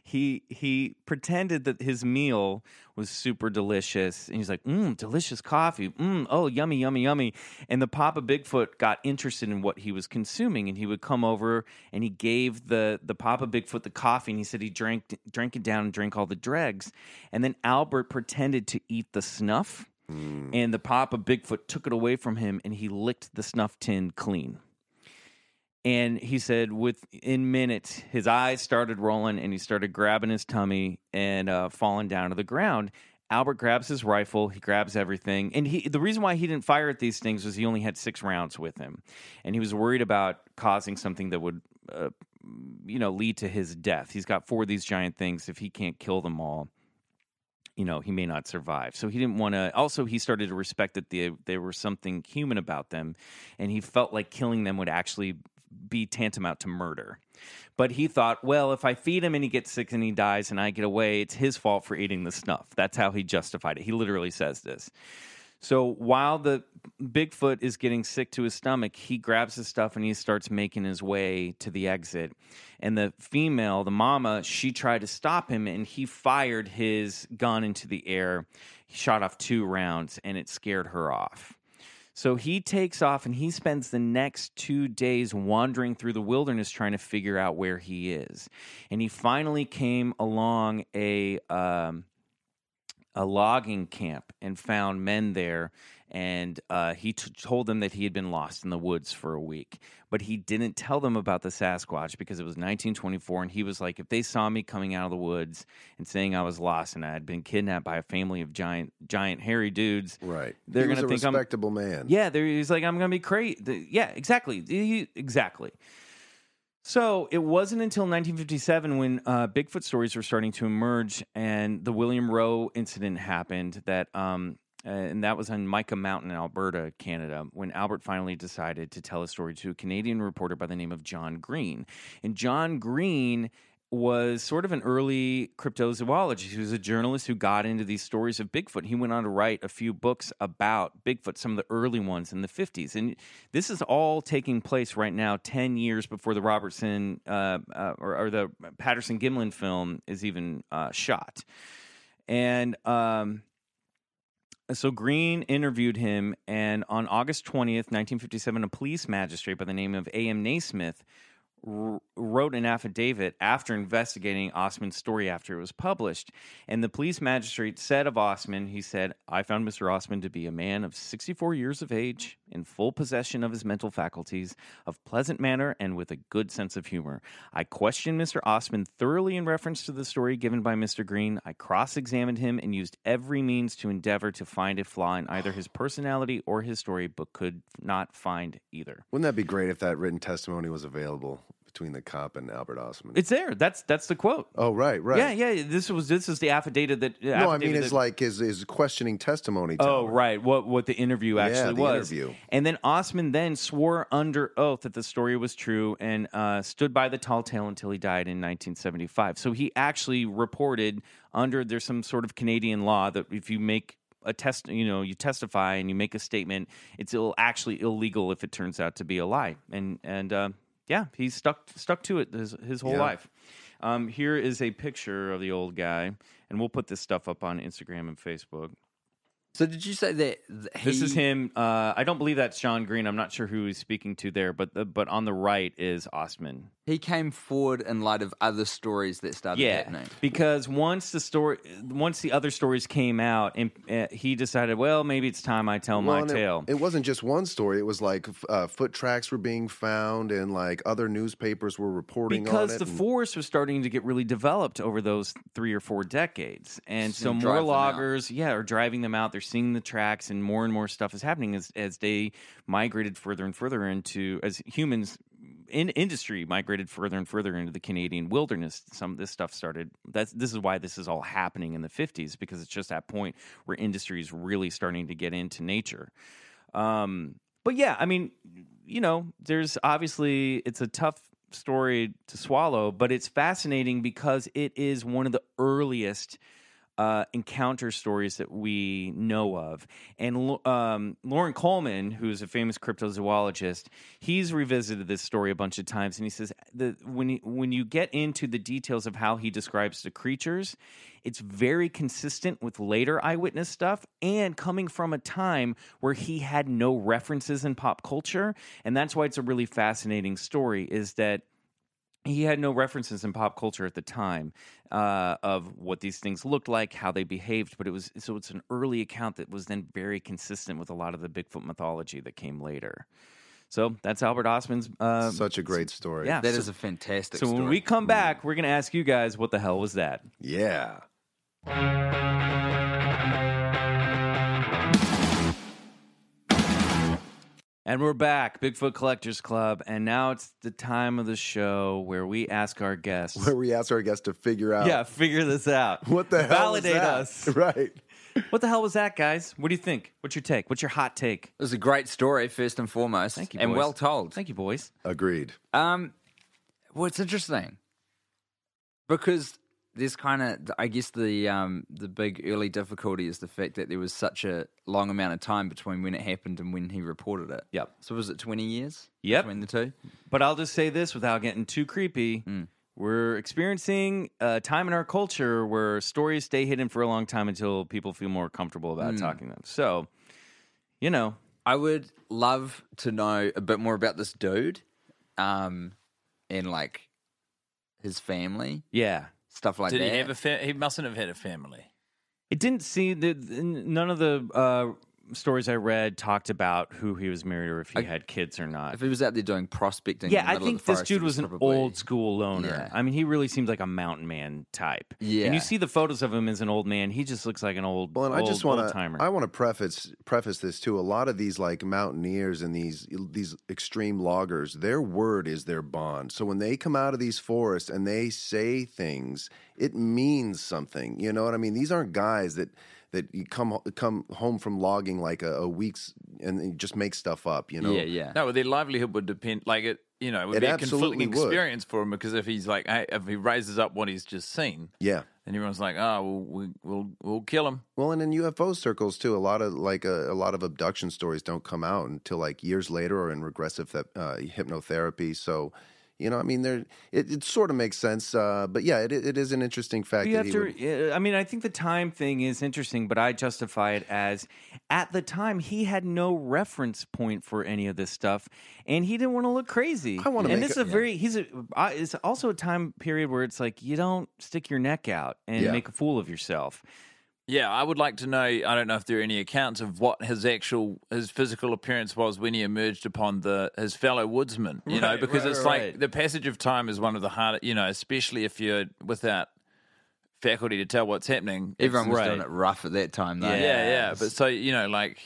he he pretended that his meal was super delicious. And he's like, mmm, delicious coffee. Mmm, oh, yummy, yummy, yummy. And the Papa Bigfoot got interested in what he was consuming, and he would come over, and he gave the, the Papa Bigfoot the coffee, and he said he drank, drank it down and drank all the dregs. And then Albert pretended to eat the snuff, mm. and the Papa Bigfoot took it away from him, and he licked the snuff tin clean. And he said, within minutes, his eyes started rolling, and he started grabbing his tummy and uh, falling down to the ground. Albert grabs his rifle, he grabs everything, and he the reason why he didn't fire at these things was he only had six rounds with him, and he was worried about causing something that would, uh, you know, lead to his death. He's got four of these giant things. If he can't kill them all, you know, he may not survive. So he didn't want to... Also, he started to respect that they, there was something human about them, and he felt like killing them would actually be tantamount to murder. But he thought, well, if I feed him and he gets sick and he dies and I get away, it's his fault for eating the snuff. That's how he justified it. He literally says this. So while the Bigfoot is getting sick to his stomach, he grabs his stuff and he starts making his way to the exit. And the female, the mama, she tried to stop him, and he fired his gun into the air. He shot off two rounds, and it scared her off. So he takes off, and he spends the next two days wandering through the wilderness trying to figure out where he is. And he finally came along a um, a logging camp and found men there, and uh, he t- told them that he had been lost in the woods for a week. But he didn't tell them about the Sasquatch because it was nineteen twenty-four, and he was like, if they saw me coming out of the woods and saying I was lost and I had been kidnapped by a family of giant, giant hairy dudes, right? They're going to think I'm a respectable man. Yeah, he's like, I'm going to be crazy. Yeah, exactly, he, exactly. So it wasn't until nineteen fifty-seven when uh, Bigfoot stories were starting to emerge, and the William Roe incident happened that. Um, Uh, and that was on Mica Mountain in Alberta, Canada, when Albert finally decided to tell a story to a Canadian reporter by the name of John Green. And John Green was sort of an early cryptozoologist. He was a journalist who got into these stories of Bigfoot. He went on to write a few books about Bigfoot, some of the early ones in the fifties. And this is all taking place right now, ten years before the Robertson uh, uh, or, or the Patterson-Gimlin film is even uh, shot. And... Um, So Green interviewed him, and on August twentieth, nineteen fifty-seven, a police magistrate by the name of A M Naismith r- wrote an affidavit after investigating Ostman's story after it was published. And the police magistrate said of Ostman, he said, I found Mister Ostman to be a man of sixty-four years of age, in full possession of his mental faculties, of pleasant manner, and with a good sense of humor. I questioned Mister Ostman thoroughly in reference to the story given by Mister Green. I cross-examined him and used every means to endeavor to find a flaw in either his personality or his story, but could not find either. Wouldn't that be great if that written testimony was available between the cop and Albert Ostman. It's there. That's that's the quote. Oh, right, right. Yeah, yeah. This was this is the affidavit that. No, affidavit I mean it's that, like his his questioning testimony. Tower. Oh, right. What what the interview actually yeah, the was. Interview. And then Ostman then swore under oath that the story was true and uh, stood by the tall tale until he died in nineteen seventy-five. So he actually reported under there's some sort of Canadian law that if you make a test, you know, you testify and you make a statement, it's Ill, actually illegal if it turns out to be a lie. And and uh, yeah, he's stuck stuck to it his, his whole yeah. life. Um, here is a picture of the old guy, and we'll put this stuff up on Instagram and Facebook. So did you say that he... This is him. Uh, I don't believe that's John Green. I'm not sure who he's speaking to there, but the, but on the right is Ostman. He came forward in light of other stories that started yeah, happening. Because once the story, once the other stories came out, and uh, he decided, well, maybe it's time I tell well, my tale. It, it wasn't just one story. It was like uh, foot tracks were being found, and like other newspapers were reporting because on it. Because the and... forest was starting to get really developed over those three or four decades, and so, so more loggers, yeah, are driving them out. They're seeing the tracks, and more and more stuff is happening as, as they migrated further and further into, as humans in industry migrated further and further into the Canadian wilderness. Some of this stuff started, that's, this is why this is all happening in the fifties, because it's just that point where industry is really starting to get into nature. Um, but yeah, I mean, you know, there's obviously, it's a tough story to swallow, but it's fascinating because it is one of the earliest Uh, encounter stories that we know of. And um, Lauren Coleman, who's a famous cryptozoologist, he's revisited this story a bunch of times, and he says that when, he, when you get into the details of how he describes the creatures, it's very consistent with later eyewitness stuff and coming from a time where he had no references in pop culture. And that's why it's a really fascinating story, is that he had no references in pop culture at the time uh, of what these things looked like, how they behaved, but it was so it's an early account that was then very consistent with a lot of the Bigfoot mythology that came later. So that's Albert Ostman's. Uh, Such a great story. Yeah, that so, is a fantastic so story. So when we come back, we're going to ask you guys, what the hell was that? Yeah. And we're back, Bigfoot Collectors Club, and now it's the time of the show where we ask our guests... Where we ask our guests to figure out... Yeah, figure this out. What the hell was that? Validate us. Right. What the hell was that, guys? What do you think? What's your take? What's your hot take? It was a great story, first and foremost. Thank you, boys. And well told. Thank you, boys. Agreed. Um, well, it's interesting, because there's kind of, I guess, the um, the big early difficulty is the fact that there was such a long amount of time between when it happened and when he reported it. Yep. So was it twenty years? Yep. Between the two? But I'll just say this without getting too creepy. Mm. We're experiencing a time in our culture where stories stay hidden for a long time until people feel more comfortable about mm. talking them. So, you know. I would love to know a bit more about this dude um, and, like, his family. Yeah. Stuff like Did that. Did he have a fa- He mustn't have had a family. It didn't see the none of the uh, stories I read talked about who he was married or if he I, had kids or not. If he was out there doing prospecting, yeah, in the middle I think of the this forest, dude was, was probably... an old school loner. Yeah. I mean, he really seems like a mountain man type. Yeah, and you see the photos of him as an old man. He just looks like an old. Well, and old, I just want to. I want to preface preface this too. A lot of these like mountaineers and these these extreme loggers, their word is their bond. So when they come out of these forests and they say things, it means something. You know what I mean? These aren't guys that that you come come home from logging like a, a week's and just make stuff up, you know? Yeah, yeah. No, their livelihood would depend, like it, you know, it would it be a conflicting experience would. for him, because if he's like, hey, if he raises up what he's just seen, yeah, and everyone's like, oh, we'll, we'll we'll kill him. Well, and in U F O circles too, a lot of like a, a lot of abduction stories don't come out until like years later or in regressive uh, hypnotherapy, so. You know, I mean, there it, it sort of makes sense, uh, but yeah, it it is an interesting fact. You that have he to, would... I mean, I think the time thing is interesting, but I justify it as at the time he had no reference point for any of this stuff, and he didn't want to look crazy. I want to, and this is a yeah. very he's a uh, it's also a time period where it's like you don't stick your neck out and yeah. make a fool of yourself. Yeah, I would like to know, I don't know if there are any accounts of what his actual, his physical appearance was when he emerged upon the his fellow woodsmen, you right, know, because right, it's right. like the passage of time is one of the hardest, you know, especially if you're without faculty to tell what's happening. Everyone was right. doing it rough at that time, though. Yeah, yeah, yeah. But so, you know, like...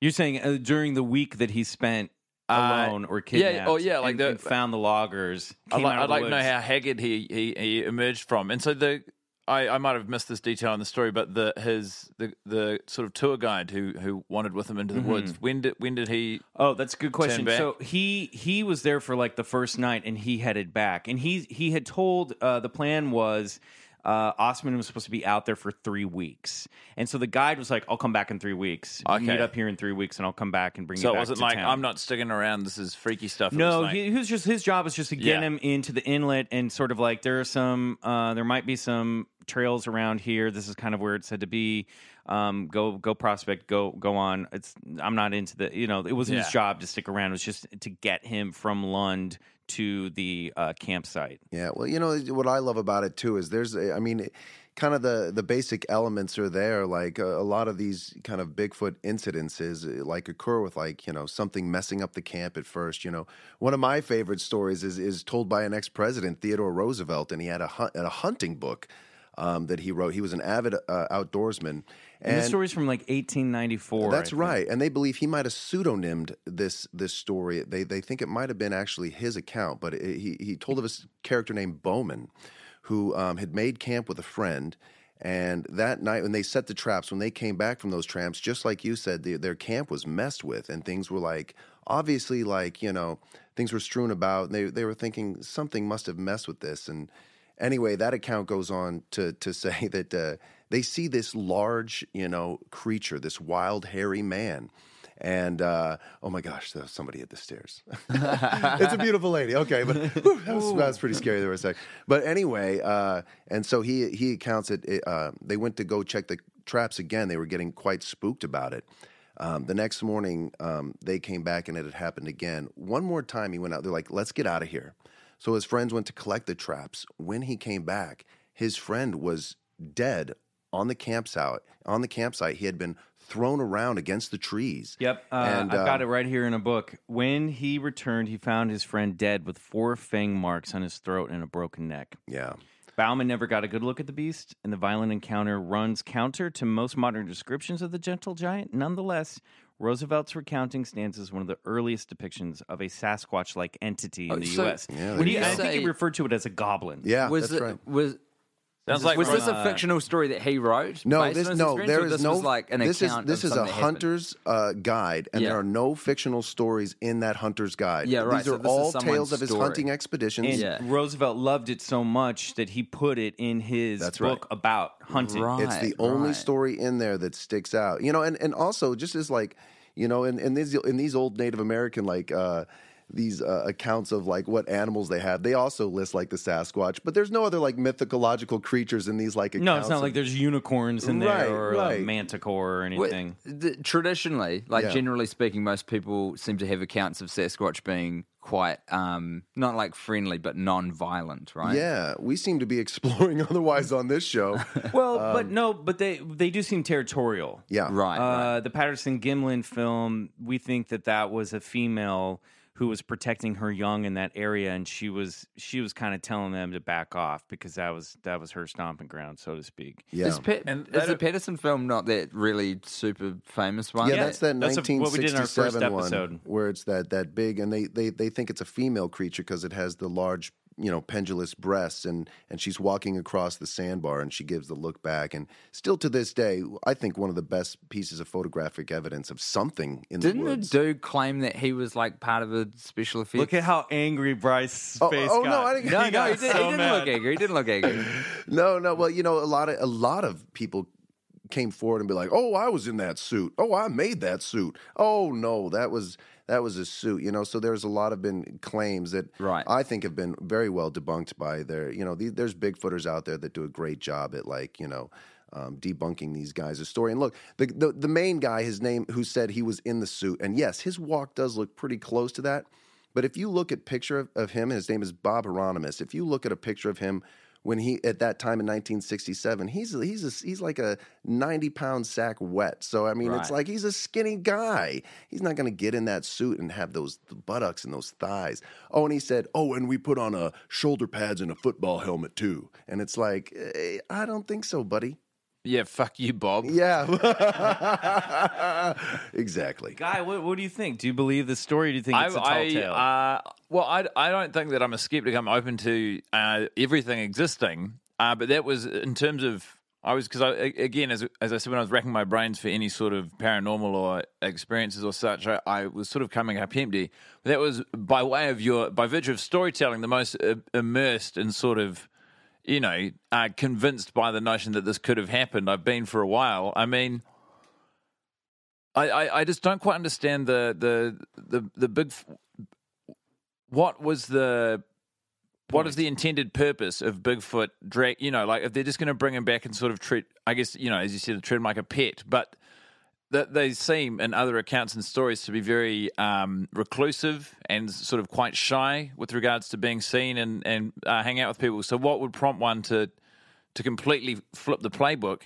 You're saying uh, during the week that he spent alone uh, or kidnapped. Yeah, oh yeah, like and, the, and found the loggers. I'd, like, I'd like to know how haggard he, he he emerged from. And so the I, I might have missed this detail in the story, but the his the, the sort of tour guide who who wandered with him into the mm-hmm. woods. When did when did he? Oh, that's a good question. So he he was there for like the first night, and he headed back. And he he had told uh, the plan was. Uh, Ostman was supposed to be out there for three weeks. And so the guide was like, I'll come back in three weeks. Okay. Meet up here in three weeks, and I'll come back and bring so you back to So it wasn't like, town. I'm not sticking around. This is freaky stuff. No, was like... he, he was just, his job was just to get yeah. him into the inlet and sort of like, there are some, uh, there might be some trails around here. This is kind of where it's said to be. Um, go go prospect, go go on. It's I'm not into the, you know, it wasn't yeah. his job to stick around. It was just to get him from Lund to the uh, campsite. Yeah, well, you know, what I love about it, too, is there's, a, I mean, kind of the, the basic elements are there. Like, a, a lot of these kind of Bigfoot incidences, like, occur with, like, you know, something messing up the camp at first, you know. One of my favorite stories is is told by an ex-president, Theodore Roosevelt, and he had a, hun- a hunting book um, that he wrote. He was an avid uh, outdoorsman. And, and the story's from like eighteen ninety-four. That's right, and they believe he might have pseudonymed this this story. They they think it might have been actually his account, but it, he he told of a character named Bowman, who um, had made camp with a friend, and that night when they set the traps, when they came back from those traps, just like you said, the, their camp was messed with, and things were like obviously like you know things were strewn about. And they they were thinking something must have messed with this, and anyway, that account goes on to to say that. Uh, They see this large, you know, creature, this wild, hairy man. And, uh, oh, my gosh, there was somebody at the stairs. It's a beautiful lady. Okay, but whew, that, was, that was pretty scary there for a sec. But anyway, uh, and so he he accounts it. it uh, they went to go check the traps again. They were getting quite spooked about it. Um, the next morning, um, they came back, and it had happened again. One more time he went out. They're like, let's get out of here. So his friends went to collect the traps. When he came back, his friend was dead on the campsite. On the campsite, he had been thrown around against the trees. Yep, uh, and, uh, I've got it right here in a book. When he returned, he found his friend dead with four fang marks on his throat and a broken neck. Yeah. Bauman never got a good look at the beast, and the violent encounter runs counter to most modern descriptions of the gentle giant. Nonetheless, Roosevelt's recounting stands as one of the earliest depictions of a Sasquatch-like entity in oh, the so, U S Yeah, he, I think he referred to it as a goblin. Yeah, was that's it, right. Was... Sounds like was this a fictional story that he wrote? No, this, no, there is this no. Was like an this account is this is a hunter's uh, guide, and yeah. there are no fictional stories in that hunter's guide. Yeah, right. These are so all tales of his story. hunting expeditions. And yeah. Roosevelt loved it so much that he put it in his that's book right. about hunting. Right, it's the only right. story in there that sticks out. You know, and, and also just as like you know, in, in these in these old Native American like. Uh, These uh, accounts of like what animals they have, they also list like the Sasquatch, but there's no other like mythological creatures in these like accounts. No, it's not like there's unicorns in right, there or right. like manticore or anything. Well, the, traditionally, like yeah. generally speaking, most people seem to have accounts of Sasquatch being quite um, not like friendly, but non-violent, right? Yeah, we seem to be exploring otherwise on this show. well, um, but no, but they they do seem territorial. Yeah, right. Uh, right. The Patterson-Gimlin film, we think that that was a female who was protecting her young in that area, and she was she was kind of telling them to back off because that was that was her stomping ground, so to speak. Yeah. Is, Pe- and is the Patterson film not that really super famous one? Yeah, yeah. that's that that's nineteen sixty-seven a, what we did in our first episode. One where it's that that big, and they, they, they think it's a female creature because it has the large, you know, pendulous breasts, and, and she's walking across the sandbar, and she gives the look back, and still to this day, I think one of the best pieces of photographic evidence of something in Didn't the woods. Didn't the dude claim that he was, like, part of a special effects? Look at how angry Bryce's oh, face oh, got. Oh, no, I didn't, no, he, no, he, did, so he didn't look angry. He didn't look angry. no, no, well, you know, a lot of a lot of people came forward and be like, oh, I was in that suit. Oh, I made that suit. Oh, no, that was... That was a suit, you know. So there's a lot of been claims that right. I think have been very well debunked by their, you know, the, there's Bigfooters out there that do a great job at like, you know, um, debunking these guys' story. And look, the, the the main guy, his name, who said he was in the suit, and yes, his walk does look pretty close to that. But if you look at picture of, of him, his name is Bob Hieronymus. If you look at a picture of him when he at that time in nineteen sixty-seven, he's he's a, he's like a ninety pound sack wet. So I mean, right. it's like he's a skinny guy. He's not going to get in that suit and have those buttocks and those thighs. Oh, and he said, oh, and we put on a shoulder pads and a football helmet too. And it's like, I don't think so, buddy. Yeah, fuck you, Bob. Yeah. Exactly. Guy, what, what do you think? Do you believe the story or do you think I, it's a tall tale? Uh, well, I, I don't think that I'm a skeptic. I'm open to uh, everything existing. Uh, but that was in terms of, I was, because I, again, as as I said, when I was racking my brains for any sort of paranormal or experiences or such, I, I was sort of coming up empty. But that was by way of your, by virtue of storytelling, the most uh, immersed and sort of, you know, uh, convinced by the notion that this could have happened. I've been for a while. I mean, I, I, I just don't quite understand the the the the big. What was the Point. What is the intended purpose of Bigfoot drag? You know, like if they're just going to bring him back and sort of treat, I guess, you know, as you said, treat him like a pet. But that they seem, in other accounts and stories, to be very um, reclusive and sort of quite shy with regards to being seen and and uh, hang out with people. So, what would prompt one to to completely flip the playbook?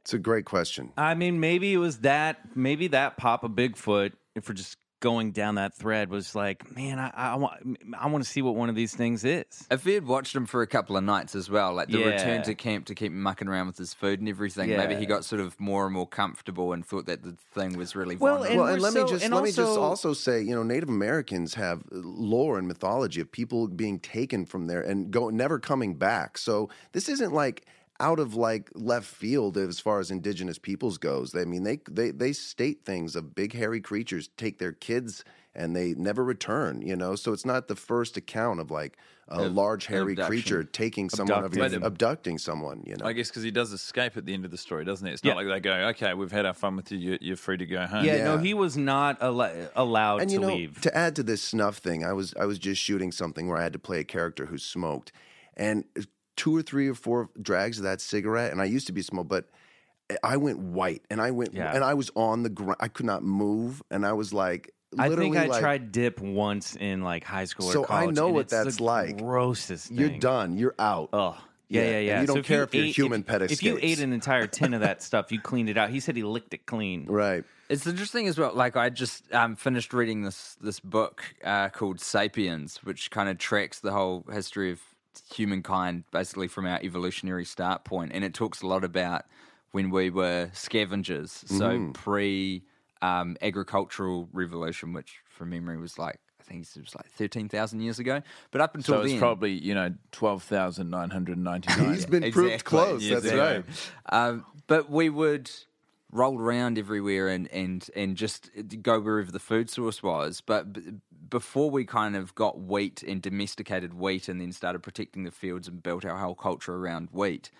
It's a great question. I mean, maybe it was that. Maybe that Papa Bigfoot, if we're just going down that thread, was like, man, I, I want, I want to see what one of these things is. If he had watched them for a couple of nights as well, like the yeah. return to camp to keep mucking around with his food and everything, yeah. maybe he got sort of more and more comfortable and thought that the thing was really well. Vulnerable. And, well, and let so, me just let also, me just also say, you know, Native Americans have lore and mythology of people being taken from there and go never coming back. So this isn't like out of like left field as far as indigenous peoples goes. I mean, they, they, they state things of big hairy creatures take their kids and they never return, you know? So it's not the first account of like a uh, large hairy abduction. creature taking someone, abducting. abducting someone, you know? I guess because he does escape at the end of the story, doesn't he? It's not yeah. like they go, okay, we've had our fun with you, you're free to go home. Yeah, yeah. no, he was not al- allowed and, to you know, leave. To add to this snuff thing, I was I was just shooting something where I had to play a character who smoked. And two or three or four drags of that cigarette, and I used to be small, but I went white, and I went, yeah. and I was on the ground. I could not move, and I was like, literally I think I like, tried dip once in like high school or so college. So I know what that's like. Grossest thing. You're done. You're out. Oh, yeah, yeah, yeah. yeah. You don't so care if, you if ate, your human pet escapes. If you ate an entire tin of that stuff, you cleaned it out. He said he licked it clean. Right. It's interesting as well. Like I just um, finished reading this this book uh, called *Sapiens*, which kind of tracks the whole history of humankind basically from our evolutionary start point, and it talks a lot about when we were scavengers, so mm-hmm. pre um, agricultural revolution, which from memory was like I think it was like thirteen thousand years ago. But up until so it's then, probably you know twelve thousand nine hundred ninety nine. He's been exactly. proved close. Yes, that's exactly. right. Um, but we would roll around everywhere and and and just go wherever the food source was, but. but before we kind of got wheat and domesticated wheat and then started protecting the fields and built our whole culture around wheat,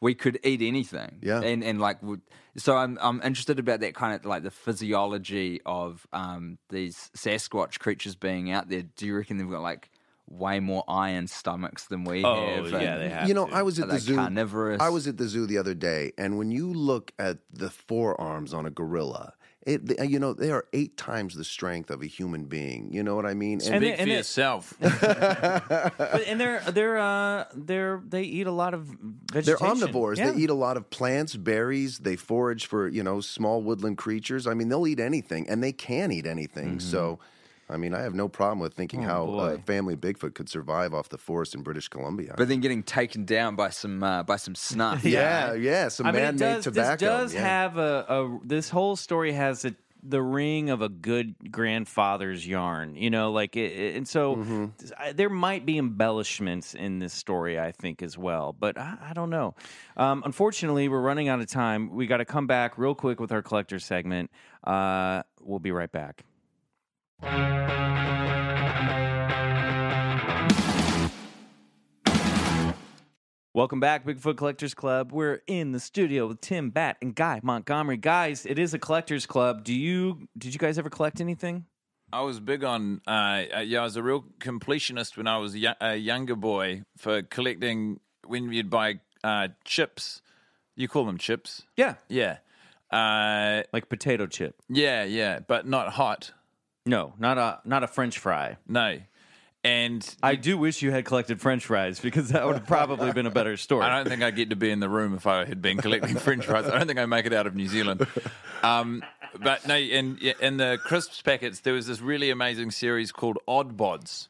we could eat anything. Yeah. And, and like, so I'm, I'm interested about that kind of like the physiology of um, these Sasquatch creatures being out there. Do you reckon they've got like way more iron stomachs than we oh, have? Oh, yeah, and, they have. You know, to. I was at Are the zoo. Carnivorous? I was at the zoo the other day, and when you look at the forearms on a gorilla, It, you know, they are eight times the strength of a human being. You know what I mean? Speak and they, for and yourself. But, and they're they're uh, they're they eat a lot of vegetation. They're omnivores. Yeah. They eat a lot of plants, berries. They forage for you know small woodland creatures. I mean, they'll eat anything, and they can eat anything. Mm-hmm. So, I mean, I have no problem with thinking oh, how uh, family Bigfoot could survive off the forest in British Columbia. But then getting taken down by some uh, by some snuff. yeah, yeah, yeah, some I man-made mean, tobacco. This does yeah. have a, a this whole story has a, the ring of a good grandfather's yarn, you know, like it, it, and so mm-hmm. I, there might be embellishments in this story, I think, as well. But I, I don't know. Um, unfortunately, we're running out of time. We got to come back real quick with our collector segment. Uh, we'll be right back. Welcome back, Bigfoot Collectors Club. We're in the studio with Tim Batt and Guy Montgomery. Guys, it is a collectors club. Do you did you guys ever collect anything? I was big on uh, yeah. I was a real completionist when I was a younger boy for collecting. When you'd buy uh, chips, you call them chips. Yeah, yeah, uh, like potato chip. Yeah, yeah, but not hot. No, not a not a French fry. No. And I do wish you had collected French fries because that would have probably been a better story. I don't think I'd get to be in the room if I had been collecting French fries. I don't think I'd make it out of New Zealand. Um, but no, in, in the crisps packets, there was this really amazing series called Oddbods.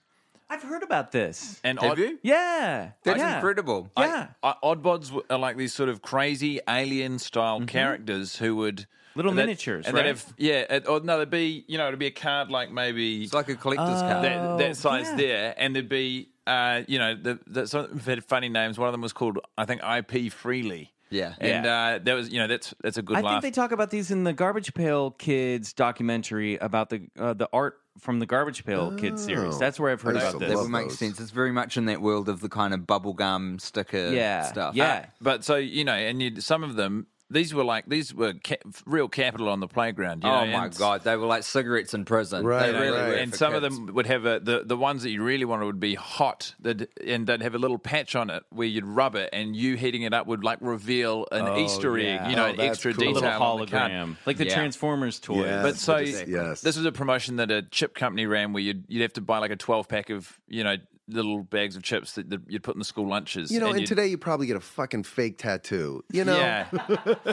I've heard about this. And Have Odd- you? Yeah. That's yeah. incredible. Yeah. I, I, Oddbods are like these sort of crazy alien-style mm-hmm. characters who would... Little and miniatures, and right? Have, yeah, it, or no, there'd be, you know, it'd be a card like maybe... It's like a collector's oh, card. That, that size yeah. there, and there'd be, uh, you know, the, the, some of them had funny names. One of them was called, I think, I P Freely. Yeah. And yeah. Uh, that was, you know, that's that's a good I laugh. I think they talk about these in the Garbage Pail Kids documentary about the uh, the art from the Garbage Pail oh. Kids series. That's where I've heard about this. That would make sense. It's very much in that world of the kind of bubblegum sticker yeah. stuff. Yeah. Uh, but so, you know, and you, some of them... These were like these were ca- real capital on the playground. You know? Oh my and, god, they were like cigarettes in prison. Right, they really right. were. And some kids. of them would have a, the the ones that you really wanted would be hot. They'd, and they'd have a little patch on it where you'd rub it, and you heating it up would like reveal an oh, Easter egg. Yeah. You know, oh, an extra cool. detail, a little hologram, on the like the yeah. Transformers toy. Yes, but so exactly. yes. this was a promotion that a chip company ran where you'd you'd have to buy like a twelve pack of you know. little bags of chips that, that you'd put in the school lunches. You know, and, and today you probably get a fucking fake tattoo. You know? Yeah.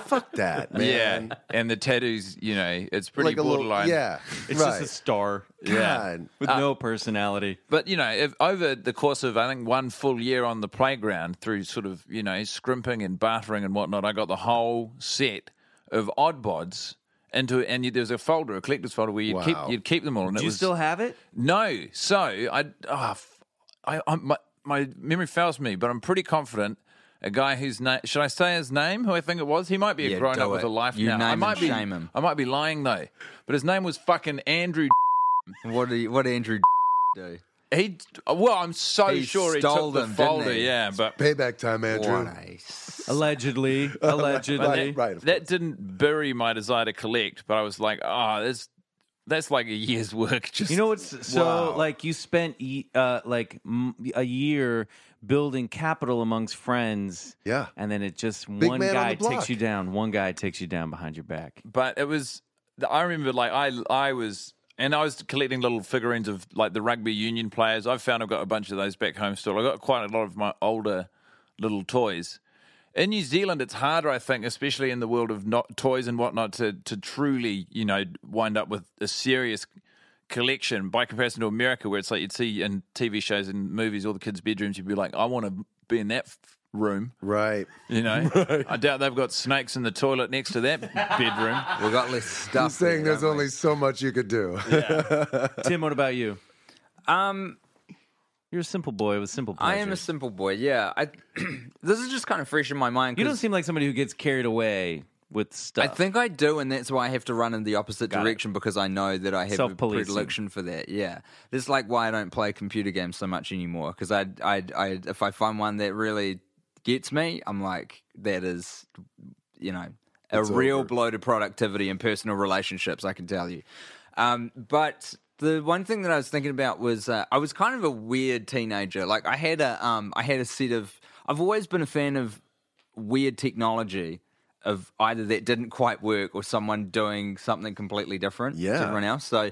Fuck that, man. Yeah. And the tattoos, you know, it's pretty like borderline. Little, yeah. It's right. just a star. God. Yeah. With uh, no personality. But, you know, if, over the course of, I think, one full year on the playground through sort of, you know, scrimping and bartering and whatnot, I got the whole set of Oddbods. Into and you, there was a folder, a collector's folder, where you'd, wow. keep, you'd keep them all. And Do it you was, still have it? No. So, I... Oh, I, I my, my memory fails me, but I'm pretty confident a guy whose name should I say his name? Who I think it was? He might be yeah, a grown up it. with a life you now. Name I might be shame him. I might be lying though, but his name was fucking Andrew. What did what did Andrew do? He well, I'm so he sure he took them, the folder. He? Yeah, but it's payback time, Andrew. Nice. Allegedly, allegedly, right, right, that, that didn't bury my desire to collect. But I was like, oh, this. That's like a year's work. Just you know what's so wow. like you spent uh, like m- a year building capital amongst friends. Yeah, and then it just Big one guy takes you down. One guy takes you down behind your back. But it was I remember like I I was and I was collecting little figurines of like the rugby union players. I've found I've got a bunch of those back home still. I got quite a lot of my older little toys. In New Zealand, it's harder, I think, especially in the world of not, toys and whatnot, to to truly, you know, wind up with a serious collection by comparison to America, where it's like you'd see in T V shows and movies, all the kids' bedrooms, you'd be like, I want to be in that f- room. Right. You know? Right. I doubt they've got snakes in the toilet next to that bedroom. We've got less stuff. I'm saying there, there's only we? so much you could do. Yeah. Tim, what about you? Um... You're a simple boy with simple pleasures. I am a simple boy, yeah. I, this is just kind of fresh in my mind. You don't seem like somebody who gets carried away with stuff. I think I do, and that's why I have to run in the opposite Got direction it. because I know that I have a predilection for that, yeah. That's like why I don't play computer games so much anymore, because I, I, I, if I find one that really gets me, I'm like, that is, you know, a it's real over. blow to productivity and personal relationships, I can tell you. Um, but... The one thing that I was thinking about was uh, I was kind of a weird teenager. Like I had a, um, I had a set of. I've always been a fan of weird technology, of either that didn't quite work or someone doing something completely different yeah. to everyone else. So,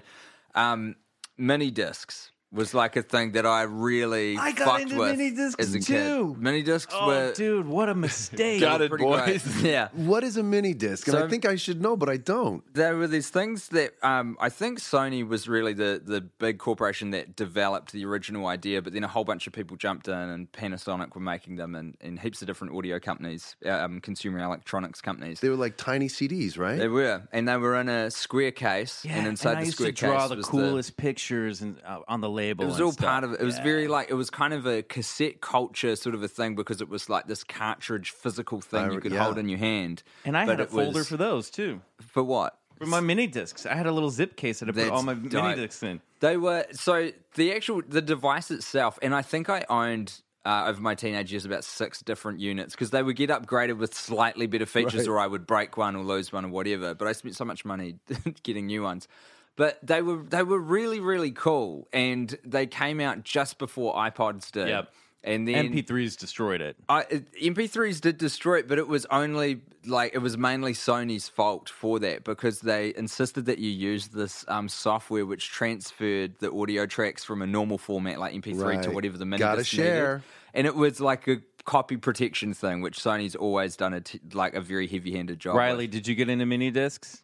um, mini discs was like a thing that I really I got fucked into with mini discs as a kid. Too. Mini discs oh, were dude, what a mistake! Got it, boys. Great. Yeah. What is a mini disc? And so, I think I should know, but I don't. There were these things that um, I think Sony was really the the big corporation that developed the original idea, but then a whole bunch of people jumped in, and Panasonic were making them, and, and heaps of different audio companies, um, consumer electronics companies. They were like tiny C Ds, right? They were, and they were in a square case, yeah, and inside and the square case, I used to draw the coolest the, pictures and uh, on the. It was all stuff. part of it. It yeah. was very like it was kind of a cassette culture sort of a thing because it was like this cartridge physical thing uh, you could yeah. hold in your hand. And I but had a folder was, for those too. For what? For my mini discs. I had a little zip case that I That's put all my dope. mini discs in. They were so the actual the device itself, and I think I owned. Uh, over my teenage years, about six different units because they would get upgraded with slightly better features, right. or I would break one or lose one or whatever. But I spent so much money getting new ones. But they were they were really really cool, and they came out just before iPods did. Yep. And then M P threes destroyed it. I, M P threes did destroy it, but it was only like it was mainly Sony's fault for that because they insisted that you use this um, software which transferred the audio tracks from a normal format like M P three right. to whatever the mini disc needed. Gotta share. And it was like a copy protection thing, which Sony's always done a t- like a very heavy handed job. Riley, with. Did you get into mini discs?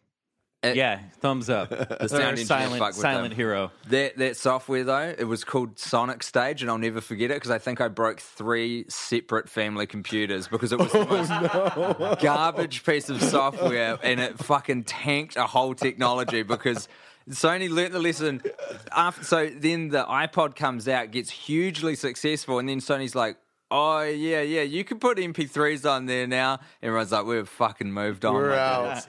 Yeah, thumbs up. The sound silent, silent hero. That, that software, though, it was called Sonic Stage, and I'll never forget it because I think I broke three separate family computers because it was the most oh, no. garbage piece of software, and it fucking tanked a whole technology because Sony learnt the lesson. After, so then the iPod comes out, gets hugely successful, and then Sony's like, oh, yeah, yeah, you can put M P threes on there now. Everyone's like, we've fucking moved on. We're out.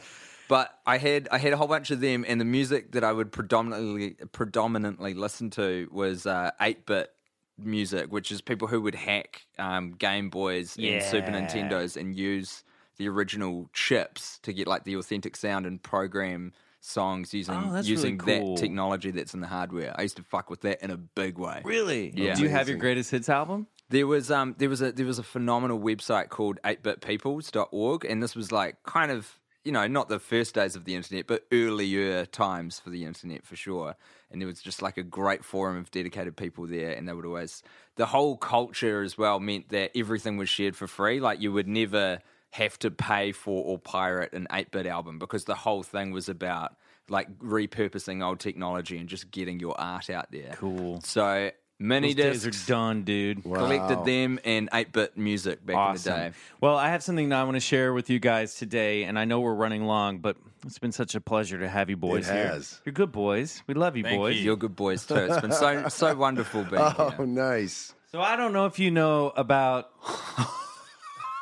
But I had I had a whole bunch of them, and the music that I would predominantly predominantly listen to was uh, eight-bit music, which is people who would hack um, Game Boys yeah. and Super Nintendos and use the original chips to get like the authentic sound and program songs using oh, using really cool. that technology that's in the hardware. I used to fuck with that in a big way. Really? Yeah. Do you have your greatest hits album? There was um there was a there was a phenomenal website called eight bit peoples dot org, and this was like kind of, you know, not the first days of the internet, but earlier times for the internet for sure. And there was just like a great forum of dedicated people there, and they would always, the whole culture as well meant that everything was shared for free. Like you would never have to pay for or pirate an eight-bit album because the whole thing was about like repurposing old technology and just getting your art out there. Cool. So mini Those discs are done, dude. Wow. Collected them and eight-bit music back awesome. in the day. Well, I have something that I want to share with you guys today, and I know we're running long, but it's been such a pleasure to have you boys it here. Has. You're good boys. We love you, Thank boys. You. You're good boys too. It's been so so wonderful being oh, here. Oh, nice. So I don't know if you know about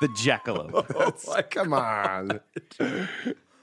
the jackalope. Oh, come on.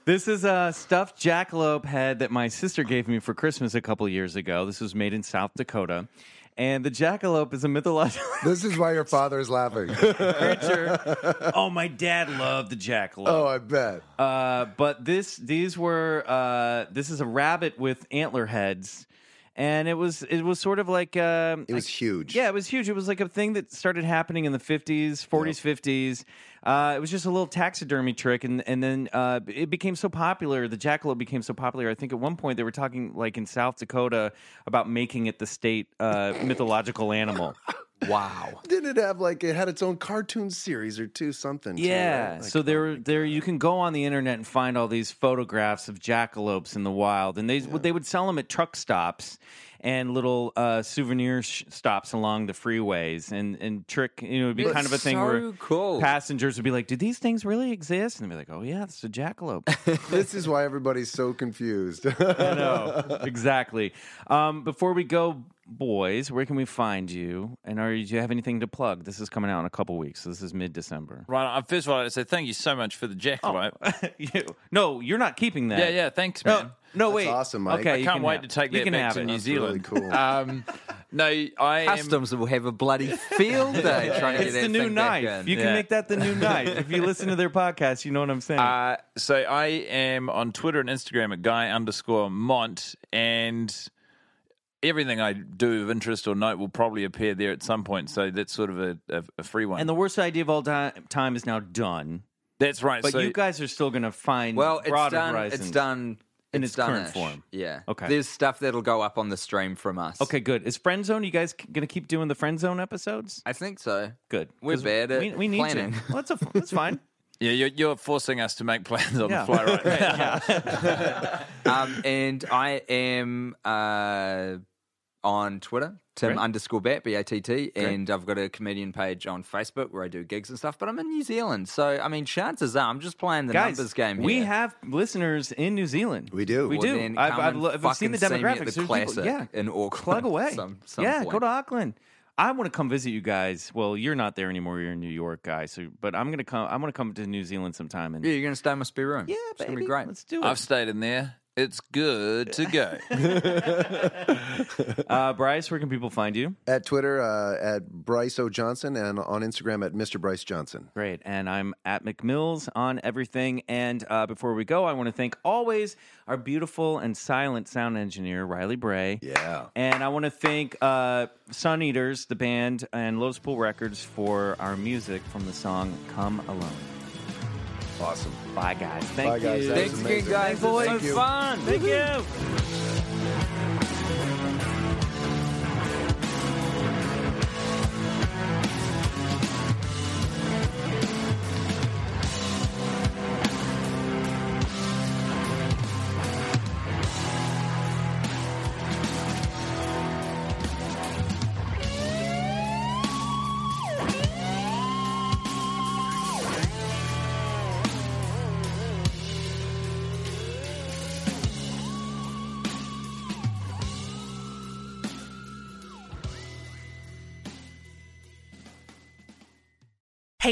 This is a stuffed jackalope head that my sister gave me for Christmas a couple years ago. This was made in South Dakota. And the jackalope is a mythological... This is why your father is laughing. Creature. Oh, my dad loved the jackalope. Oh, I bet. Uh, but this, these were... Uh, this is a rabbit with antler heads. And it was it was sort of like... Uh, it was like, huge. Yeah, it was huge. It was like a thing that started happening in the fifties, forties, yep. fifties. Uh, it was just a little taxidermy trick. And, and then uh, it became so popular. The jackalope became so popular. I think at one point they were talking, like in South Dakota, about making it the state uh, mythological animal. Wow. Didn't it have like, it had its own cartoon series or two, something? Yeah. Too, right? Like, so there, oh there, you can go on the internet and find all these photographs of jackalopes in the wild. And they, yeah. they would sell them at truck stops and little uh, souvenir sh- stops along the freeways. And, and trick, you know, it would be it's kind of a thing so where cool. passengers would be like, do these things really exist? And they'd be like, oh yeah, it's a jackalope. This is why everybody's so confused. I know. Exactly. Um, before we go, boys, where can we find you? And are you, do you have anything to plug? This is coming out in a couple weeks, so this is mid-December. Right. First of all, I'd say thank you so much for the jackalope. Oh. you, no, you're not keeping that. Yeah, yeah. Thanks, man. No, no That's wait. awesome, Mike. Okay, I can't wait to take that back to New Zealand. Really cool. um, no, I Customs am... will have a bloody field day trying to get that thing back in. It's the new knife. You yeah. can make that the new knife. If you listen to their podcast, you know what I'm saying. Uh, so I am on Twitter and Instagram at Guy underscore Mont, and everything I do of interest or note will probably appear there at some point, so that's sort of a, a, a free one. And the worst idea of all di- time is now done. That's right. But so you guys are still going to find well, broader horizons. It's done in its, it's current form. Yeah. Okay. There's stuff that'll go up on the stream from us. Okay, good. Is Friend Zone? You guys going to keep doing the Friend Zone episodes? I think so. Good. We're bad at we, we need planning. To. Well, that's, a, that's fine. Yeah, you're, you're forcing us to make plans on yeah. the fly right now. Yeah. um, and I am... Uh, on Twitter, Tim Great. underscore Batt, B A T T, and I've got a comedian page on Facebook where I do gigs and stuff, but I'm in New Zealand, so, I mean, chances are I'm just playing the Guys, numbers game here. We have listeners in New Zealand. We do. We well, do. I've, I've, lo- I've seen the demographics. See the Classic yeah. in Auckland. Plug away. Some, some yeah, point. Go to Auckland. I want to come visit you guys. Well, you're not there anymore. You're in New York, guys. So, but I'm gonna come. I'm gonna come to New Zealand sometime. And yeah, you're gonna stay in my spare room. Yeah, it's baby. Gonna be great. Let's do it. I've stayed in there. It's good to go. uh, Bryce, where can people find you? At Twitter, uh, at Bryce O. Johnson, and on Instagram at Mister Bryce Johnson. Great. And I'm at McMills on everything. And uh, before we go, I want to thank always our beautiful and silent sound engineer, Riley Bray. Yeah. And I want to thank uh, Sun Eaters, the band, and Lowe's Pool Records for our music from the song Come Alone. Awesome. Bye, guys. Thank Bye, guys. you. Thanks, good guys. Boys. It was so fun. Thank you. Hey